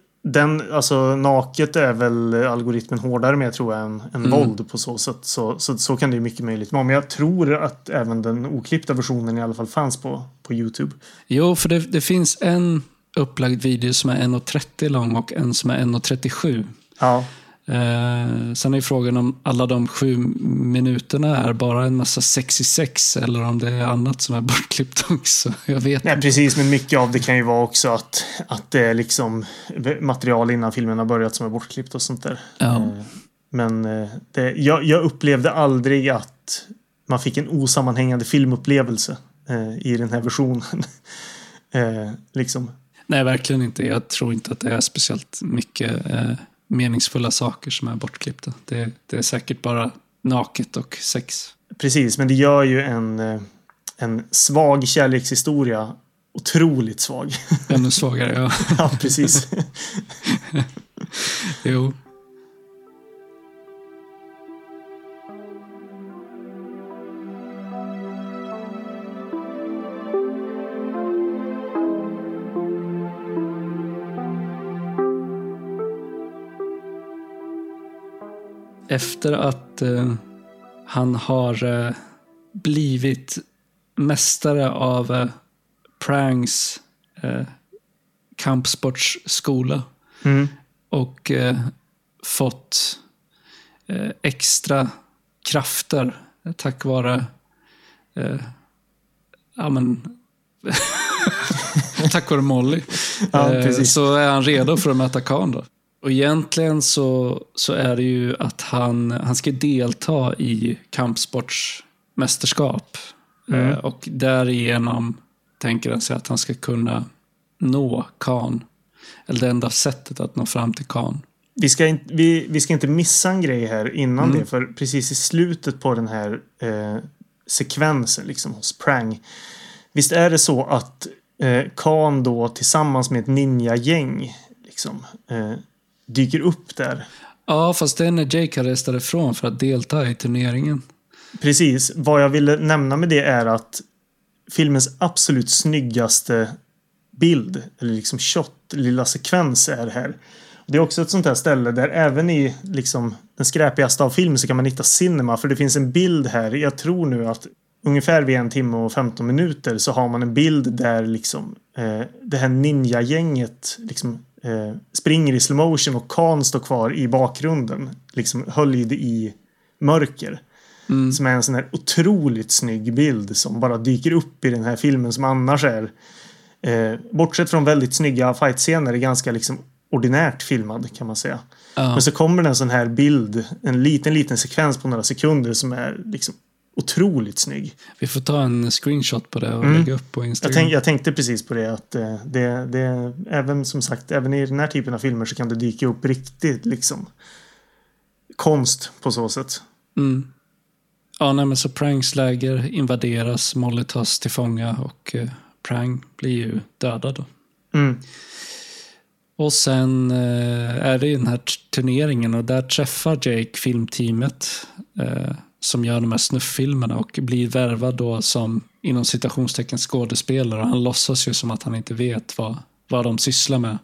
naket är väl algoritmen hårdare med, tror jag, än våld på så sätt. Så kan det ju mycket möjligt vara. Men jag tror att även den oklippta versionen i alla fall fanns på YouTube. Jo, för det finns en upplagd video som är 1,30 lång och en som är 1,37. Ja. Sen är frågan om alla de 7 minuterna är bara en massa 66 eller om det är annat som är bortklippt också. Jag vet inte. Precis, men mycket av det kan ju vara också att det är liksom material innan filmen har börjat som är bortklippt och sånt där. Ja. Men jag upplevde aldrig att man fick en osammanhängande filmupplevelse i den här versionen. Liksom. Nej, verkligen inte. Jag tror inte att det är speciellt mycket... meningsfulla saker som är bortklippta. Det är säkert bara naket och sex. Precis, men det gör ju en svag kärlekshistoria otroligt svag. Ännu svagare, ja. Ja, precis. Jo. Efter att han har blivit mästare av Prangs kampsportsskola och fått extra krafter tack vare tack vare Molly, så är han redo för att möta Khan då. Och egentligen så är det ju att han ska delta i kampsportsmästerskap. Och därigenom tänker han sig att han ska kunna nå Khan. Eller det enda sättet att nå fram till Khan. Vi ska inte missa en grej här innan det. För precis i slutet på den här sekvensen liksom, hos Prang. Visst är det så att Khan då tillsammans med ett ninja-gäng liksom... dyker upp där. Ja, fast det är när Jake restade ifrån för att delta i turneringen. Precis. Vad jag ville nämna med det är att filmens absolut snyggaste bild eller liksom shot, lilla sekvens är här. Det är också ett sånt här ställe där även i liksom den skräpigaste av filmen så kan man hitta cinema, för det finns en bild här. Jag tror nu att ungefär vid 1 timme och 15 minuter så har man en bild där liksom det här ninja-gänget liksom springer i slow motion och Khan står kvar i bakgrunden liksom höljd i mörker. Mm. Som är en sån här otroligt snygg bild som bara dyker upp i den här filmen, som annars är bortsett från väldigt snygga fightscener är ganska liksom ordinärt filmad kan man säga. Men så kommer det en sån här bild, en liten sekvens på några sekunder som är liksom otroligt snygg. Vi får ta en screenshot på det och lägga upp på Instagram. Jag tänkte precis på det, att det även som sagt, även i den här typen av filmer så kan det dyka upp riktigt liksom konst på så sätt. Mm. Ja, nej, men så Prangs läger invaderas, Molly tas till fånga och Prang blir ju dödad då. Mm. Och sen är det den här turneringen och där träffar Jake filmteamet som gör de här snufffilmerna och blir värvad då som inom citationstecken skådespelare. Han låtsas ju som att han inte vet vad de sysslar med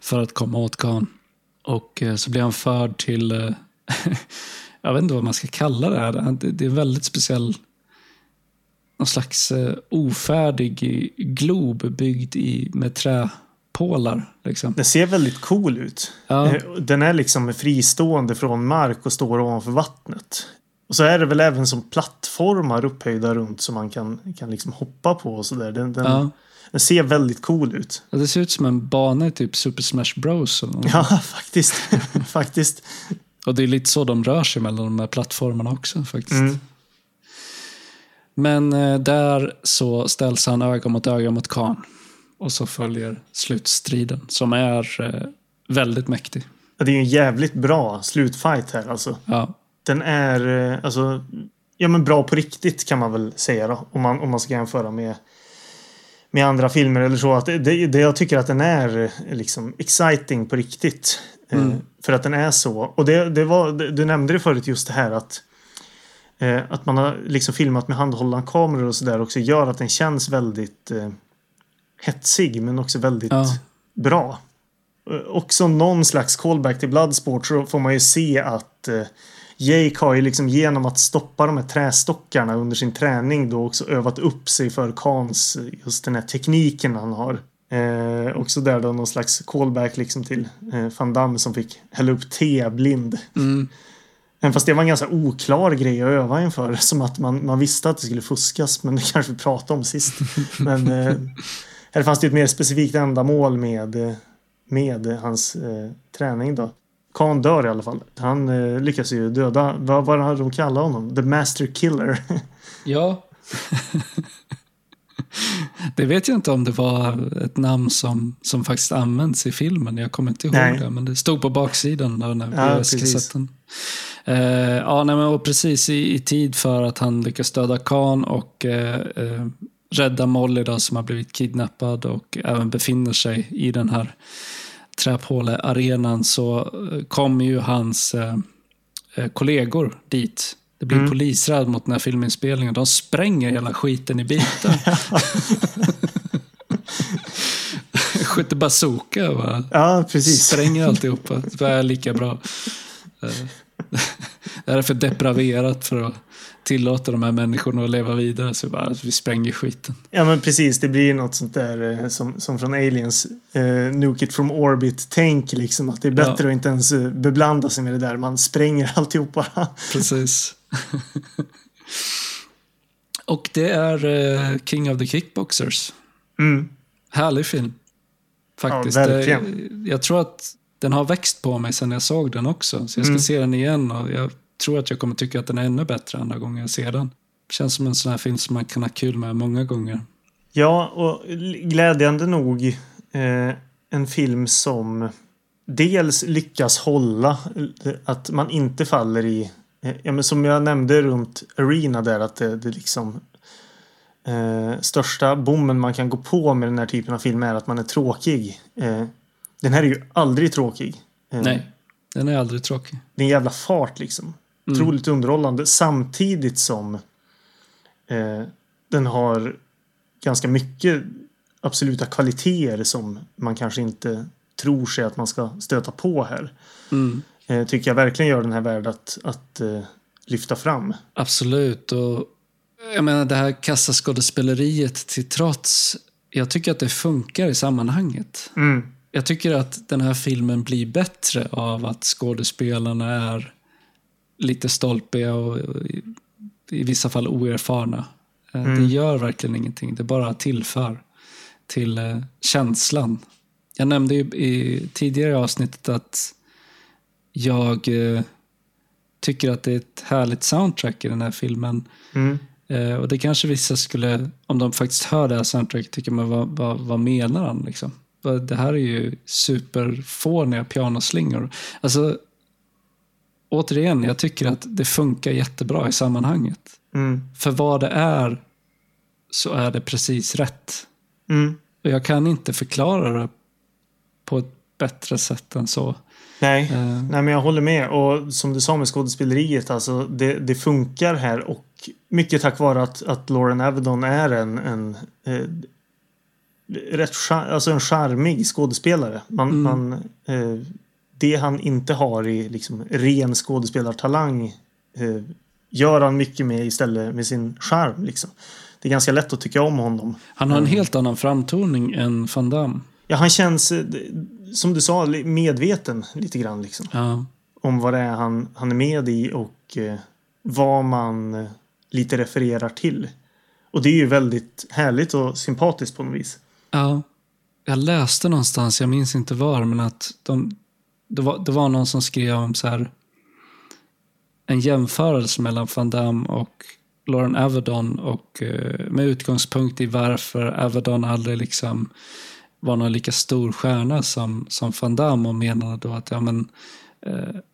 för att komma åt Khan. Och så blir han förd till jag vet inte vad man ska kalla det här. Det är väldigt speciell, någon slags ofärdig glob byggd med träpålar. Liksom. Den ser väldigt cool ut. Ja. Den är liksom fristående från mark och står ovanför vattnet. Och så är det väl även som plattformar upphöjda runt som man kan liksom hoppa på och så där. Den ser väldigt cool ut. Ja, det ser ut som en bana i typ Super Smash Bros. Eller något. Ja, faktiskt. Faktiskt. Och det är lite så de rör sig mellan de här plattformarna också faktiskt. Mm. Men där så ställs han öga mot Khan. Och så följer slutstriden som är väldigt mäktig. Ja, det är en jävligt bra slutfight här alltså. Ja. Den är alltså, ja, men bra på riktigt kan man väl säga då, om man ska jämföra med andra filmer eller så. Att det jag tycker att den är liksom exciting på riktigt. För att den är så. Och du nämnde det förut, just det här att man har liksom filmat med handhållna kameror och sådär också gör att den känns väldigt hetsig men också väldigt bra. Också någon slags callback till Bloodsport, så får man ju se att Jake har ju liksom genom att stoppa de här trästockarna under sin träning då också övat upp sig för Khans just den här tekniken han har. Också där då någon slags callback liksom till Van Damme som fick hälla upp te blind. Men fast det var en ganska oklar grej att öva inför, som att man visste att det skulle fuskas, men det kanske vi pratade om sist. Men här fanns det ett mer specifikt ändamål med hans träning då. Khan dör i alla fall. Han lyckas ju döda, vad var det de kallade honom? The Master Killer. Ja. Det vet jag inte om det var ett namn som faktiskt används i filmen. Jag kommer inte ihåg det, men det stod på baksidan där när vi skissat den. Och precis i tid för att han lyckas döda Khan och rädda Molly då, som har blivit kidnappad och även befinner sig i den här träpålearenan, så kommer ju hans kollegor dit. Det blir polisräd mot den här filminspelningen. De spränger hela skiten i bitar. Skjuter bazooka. Va? Ja, precis. Spränger alltihopa. Det är lika bra. Det är för depraverat för att tillåta de här människorna att leva vidare. Så bara, vi spränger skiten. Ja, men precis. Det blir något sånt där som från Aliens. Nuke it from orbit. Tänk liksom att det är bättre att inte ens beblanda sig med det där. Man spränger alltihopa. Precis. Och det är King of the Kickboxers. Härlig film faktiskt. Ja, verkligen. Jag tror att den har växt på mig sen jag såg den också, så jag ska se den igen, och jag tror att jag kommer tycka att den är ännu bättre andra gången jag ser den. Känns som en sån här film som man kan ha kul med många gånger. Ja, och glädjande nog en film som dels lyckas hålla att man inte faller i, ja, men som jag nämnde runt Arena där, att det liksom största bommen man kan gå på med den här typen av film är att man är tråkig. Den här är ju aldrig tråkig. Nej, den är aldrig tråkig. Det är en jävla fart liksom. Otroligt underhållande, samtidigt som den har ganska mycket absoluta kvaliteter som man kanske inte tror sig att man ska stöta på här. Mm. Tycker jag verkligen gör den här världen att lyfta fram. Absolut, och jag menar det här kassaskådespeleriet till trots, jag tycker att det funkar i sammanhanget. Mm. Jag tycker att den här filmen blir bättre av att skådespelarna är lite stolpiga och i vissa fall oerfarna. Det gör verkligen ingenting, det bara tillför till känslan. Jag nämnde ju i tidigare avsnittet att jag tycker att det är ett härligt soundtrack i den här filmen. Mm. Och det kanske vissa skulle, om de faktiskt hör det här soundtracket, tycker man vad menar han liksom? Det här är ju superfåniga pianoslingor. Alltså, återigen, jag tycker att det funkar jättebra i sammanhanget. Mm. För vad det är så är det precis rätt. Mm. Och jag kan inte förklara det på ett bättre sätt än så. Nej, men jag håller med. Och som du sa med skådespeleriet, alltså, det funkar här. Och mycket tack vare att Loren Avedon är en charmig skådespelare. Det han inte har i liksom ren skådespelartalang gör han mycket med istället med sin charm. Liksom. Det är ganska lätt att tycka om honom. Han har en helt annan framtoning än Van Damme. Ja, han känns, som du sa, medveten lite grann liksom. Ja. Om vad det är han är med i och vad man lite refererar till. Och det är ju väldigt härligt och sympatiskt på något vis. Ja, jag läste någonstans, jag minns inte var, men att det var någon som skrev om så här, en jämförelse mellan Van Damme och Loren Avedon och med utgångspunkt i varför Avedon aldrig liksom var någon lika stor stjärna som Van Damme, och menade då att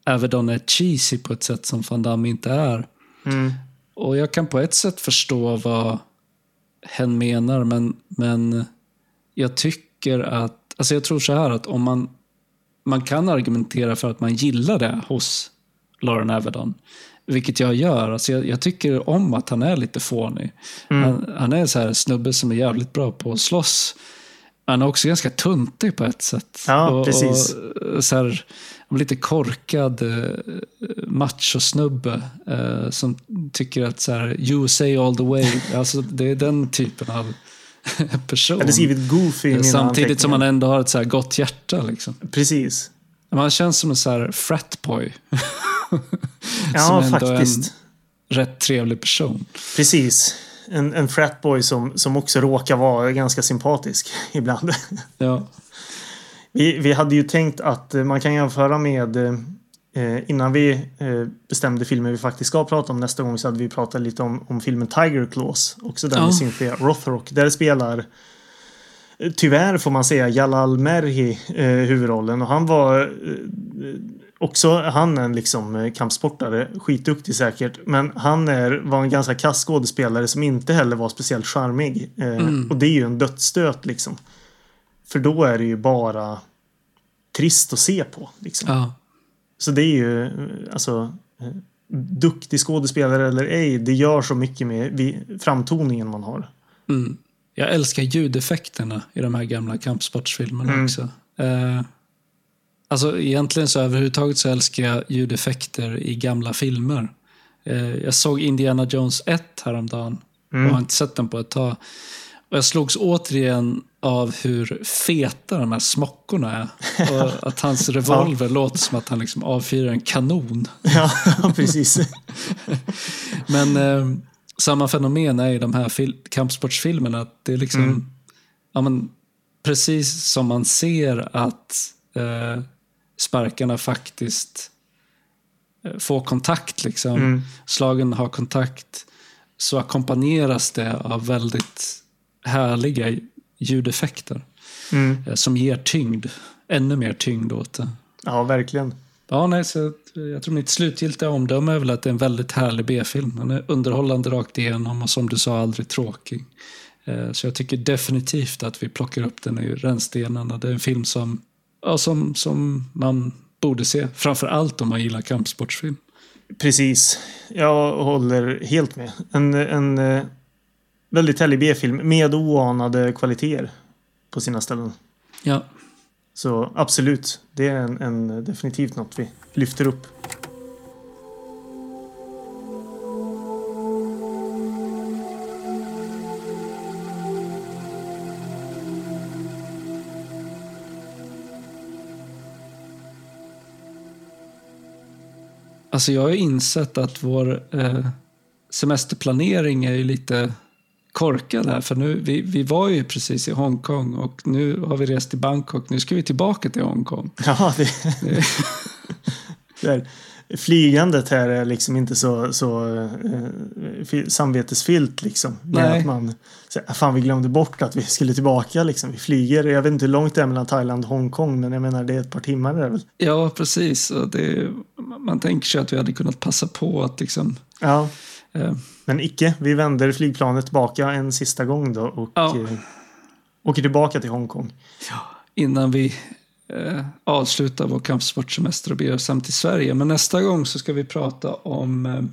Avedon är cheesy på ett sätt som Van Damme inte är. Mm. Och jag kan på ett sätt förstå vad hen menar, men jag tycker att, alltså jag tror så här att om man kan argumentera för att man gillar det hos Loren Avedon, vilket jag gör. Alltså jag tycker om att han är lite fånig. Mm. Han är så här snubbe som är jävligt bra på att slåss. Han är också ganska tuntig på ett sätt. Ja, precis. Och så här, lite korkad machosnubbe som tycker att så här, you say all the way. Alltså, det är den typen av person. Det är skrivet goofy i mina samtidigt som han ändå har ett så här gott hjärta. Liksom. Precis. Man känns som en så här fratboy. Ja, som ändå faktiskt. En rätt trevlig person. Precis. En fratboy som också råkar vara ganska sympatisk ibland. Ja. Vi hade ju tänkt att man kan jämföra med innan vi bestämde filmen vi faktiskt ska prata om nästa gång, så hade vi pratat lite om filmen Tiger Claws, också den med Cynthia Rothrock. Där spelar, tyvärr får man säga, Jalal Merhi huvudrollen, och han var också han är en liksom kampsportare, skitduktig säkert, men han var en ganska kass skådespelare som inte heller var speciellt charmig. Och det är ju en dödsstöt liksom. För då är det ju bara trist att se på liksom. Ja. Så det är ju alltså duktig skådespelare eller ej, det gör så mycket med framtoningen man har. Mm. Jag älskar ljudeffekterna i de här gamla kampsportsfilmerna också. Alltså egentligen så överhuvudtaget så älskar jag ljudeffekter i gamla filmer. Jag såg Indiana Jones 1 häromdagen och har inte sett den på ett tag. Och jag slogs återigen av hur feta de här smockorna är. Och att hans revolver låter som att han liksom avfyrar en kanon. Ja, precis. Men samma fenomen är i de här kampsportsfilmerna. Att det är liksom, ja, men, precis som man ser att sparkarna faktiskt får kontakt liksom. Slagen har kontakt, så ackompanjeras det av väldigt härliga ljudeffekter som ger tyngd, ännu mer tyngd åt det. Ja, verkligen. Ja, nej, så jag tror mitt slutgiltiga omdöme är väl att det är en väldigt härlig B-film. Den är underhållande rakt igenom och, som du sa, aldrig tråkig. Så jag tycker definitivt att vi plockar upp den i rännstenarna. Det är en film som man borde se, framförallt om man gillar kampsportsfilm. Precis, jag håller helt med. En väldigt härlig B-film med oanade kvaliteter. på sina ställen. Ja. Så absolut, det är en definitivt något vi lyfter upp. Alltså jag har insett att vår semesterplanering är ju lite korkad här. För nu, vi var ju precis i Hongkong och nu har vi rest till Bangkok. Nu ska vi tillbaka till Hongkong. Ja, det flygandet här är liksom inte så samvetesfyllt liksom. Men att man säger, fan vi glömde bort att vi skulle tillbaka liksom. Vi flyger, jag vet inte hur långt det är mellan Thailand och Hongkong, men jag menar det är ett par timmar där väl. Ja, precis. Och det, man tänker sig att vi hade kunnat passa på att liksom... Ja, men icke. Vi vänder flygplanet tillbaka en sista gång då och åker tillbaka till Hongkong. Ja, innan vi... avsluta vår kampsportsemester och bege samt till Sverige. Men nästa gång så ska vi prata om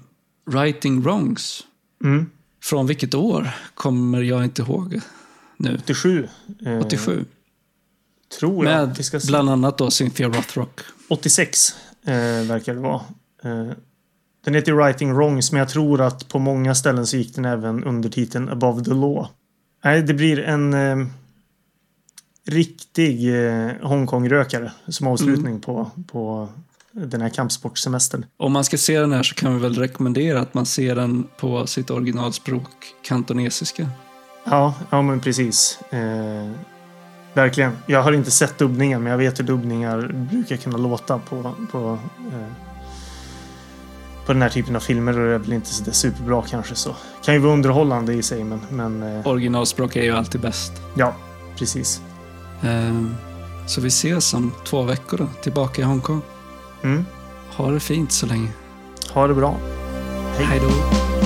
Righting Wrongs. Mm. Från vilket år kommer jag inte ihåg nu. 87. 87. Tror jag. Med bland annat då Cynthia Rothrock. 86 verkar det vara. Den heter Righting Wrongs, men jag tror att på många ställen så gick den även under titeln Above the Law. Nej, det blir en... riktig Hongkong-rökare som avslutning på den här kampsportsemestern. Om man ska se den här så kan vi väl rekommendera att man ser den på sitt originalspråk kantonesiska. Ja men precis. Verkligen. Jag har inte sett dubbningen, men jag vet hur dubbningar brukar kunna låta på den här typen av filmer, och det blir inte så superbra kanske, så kan ju vara underhållande i sig, men originalspråk är ju alltid bäst. Ja, precis. Så vi ses om 2 veckor då, tillbaka i Hongkong. Ha det fint så länge. Ha det bra. Hej då.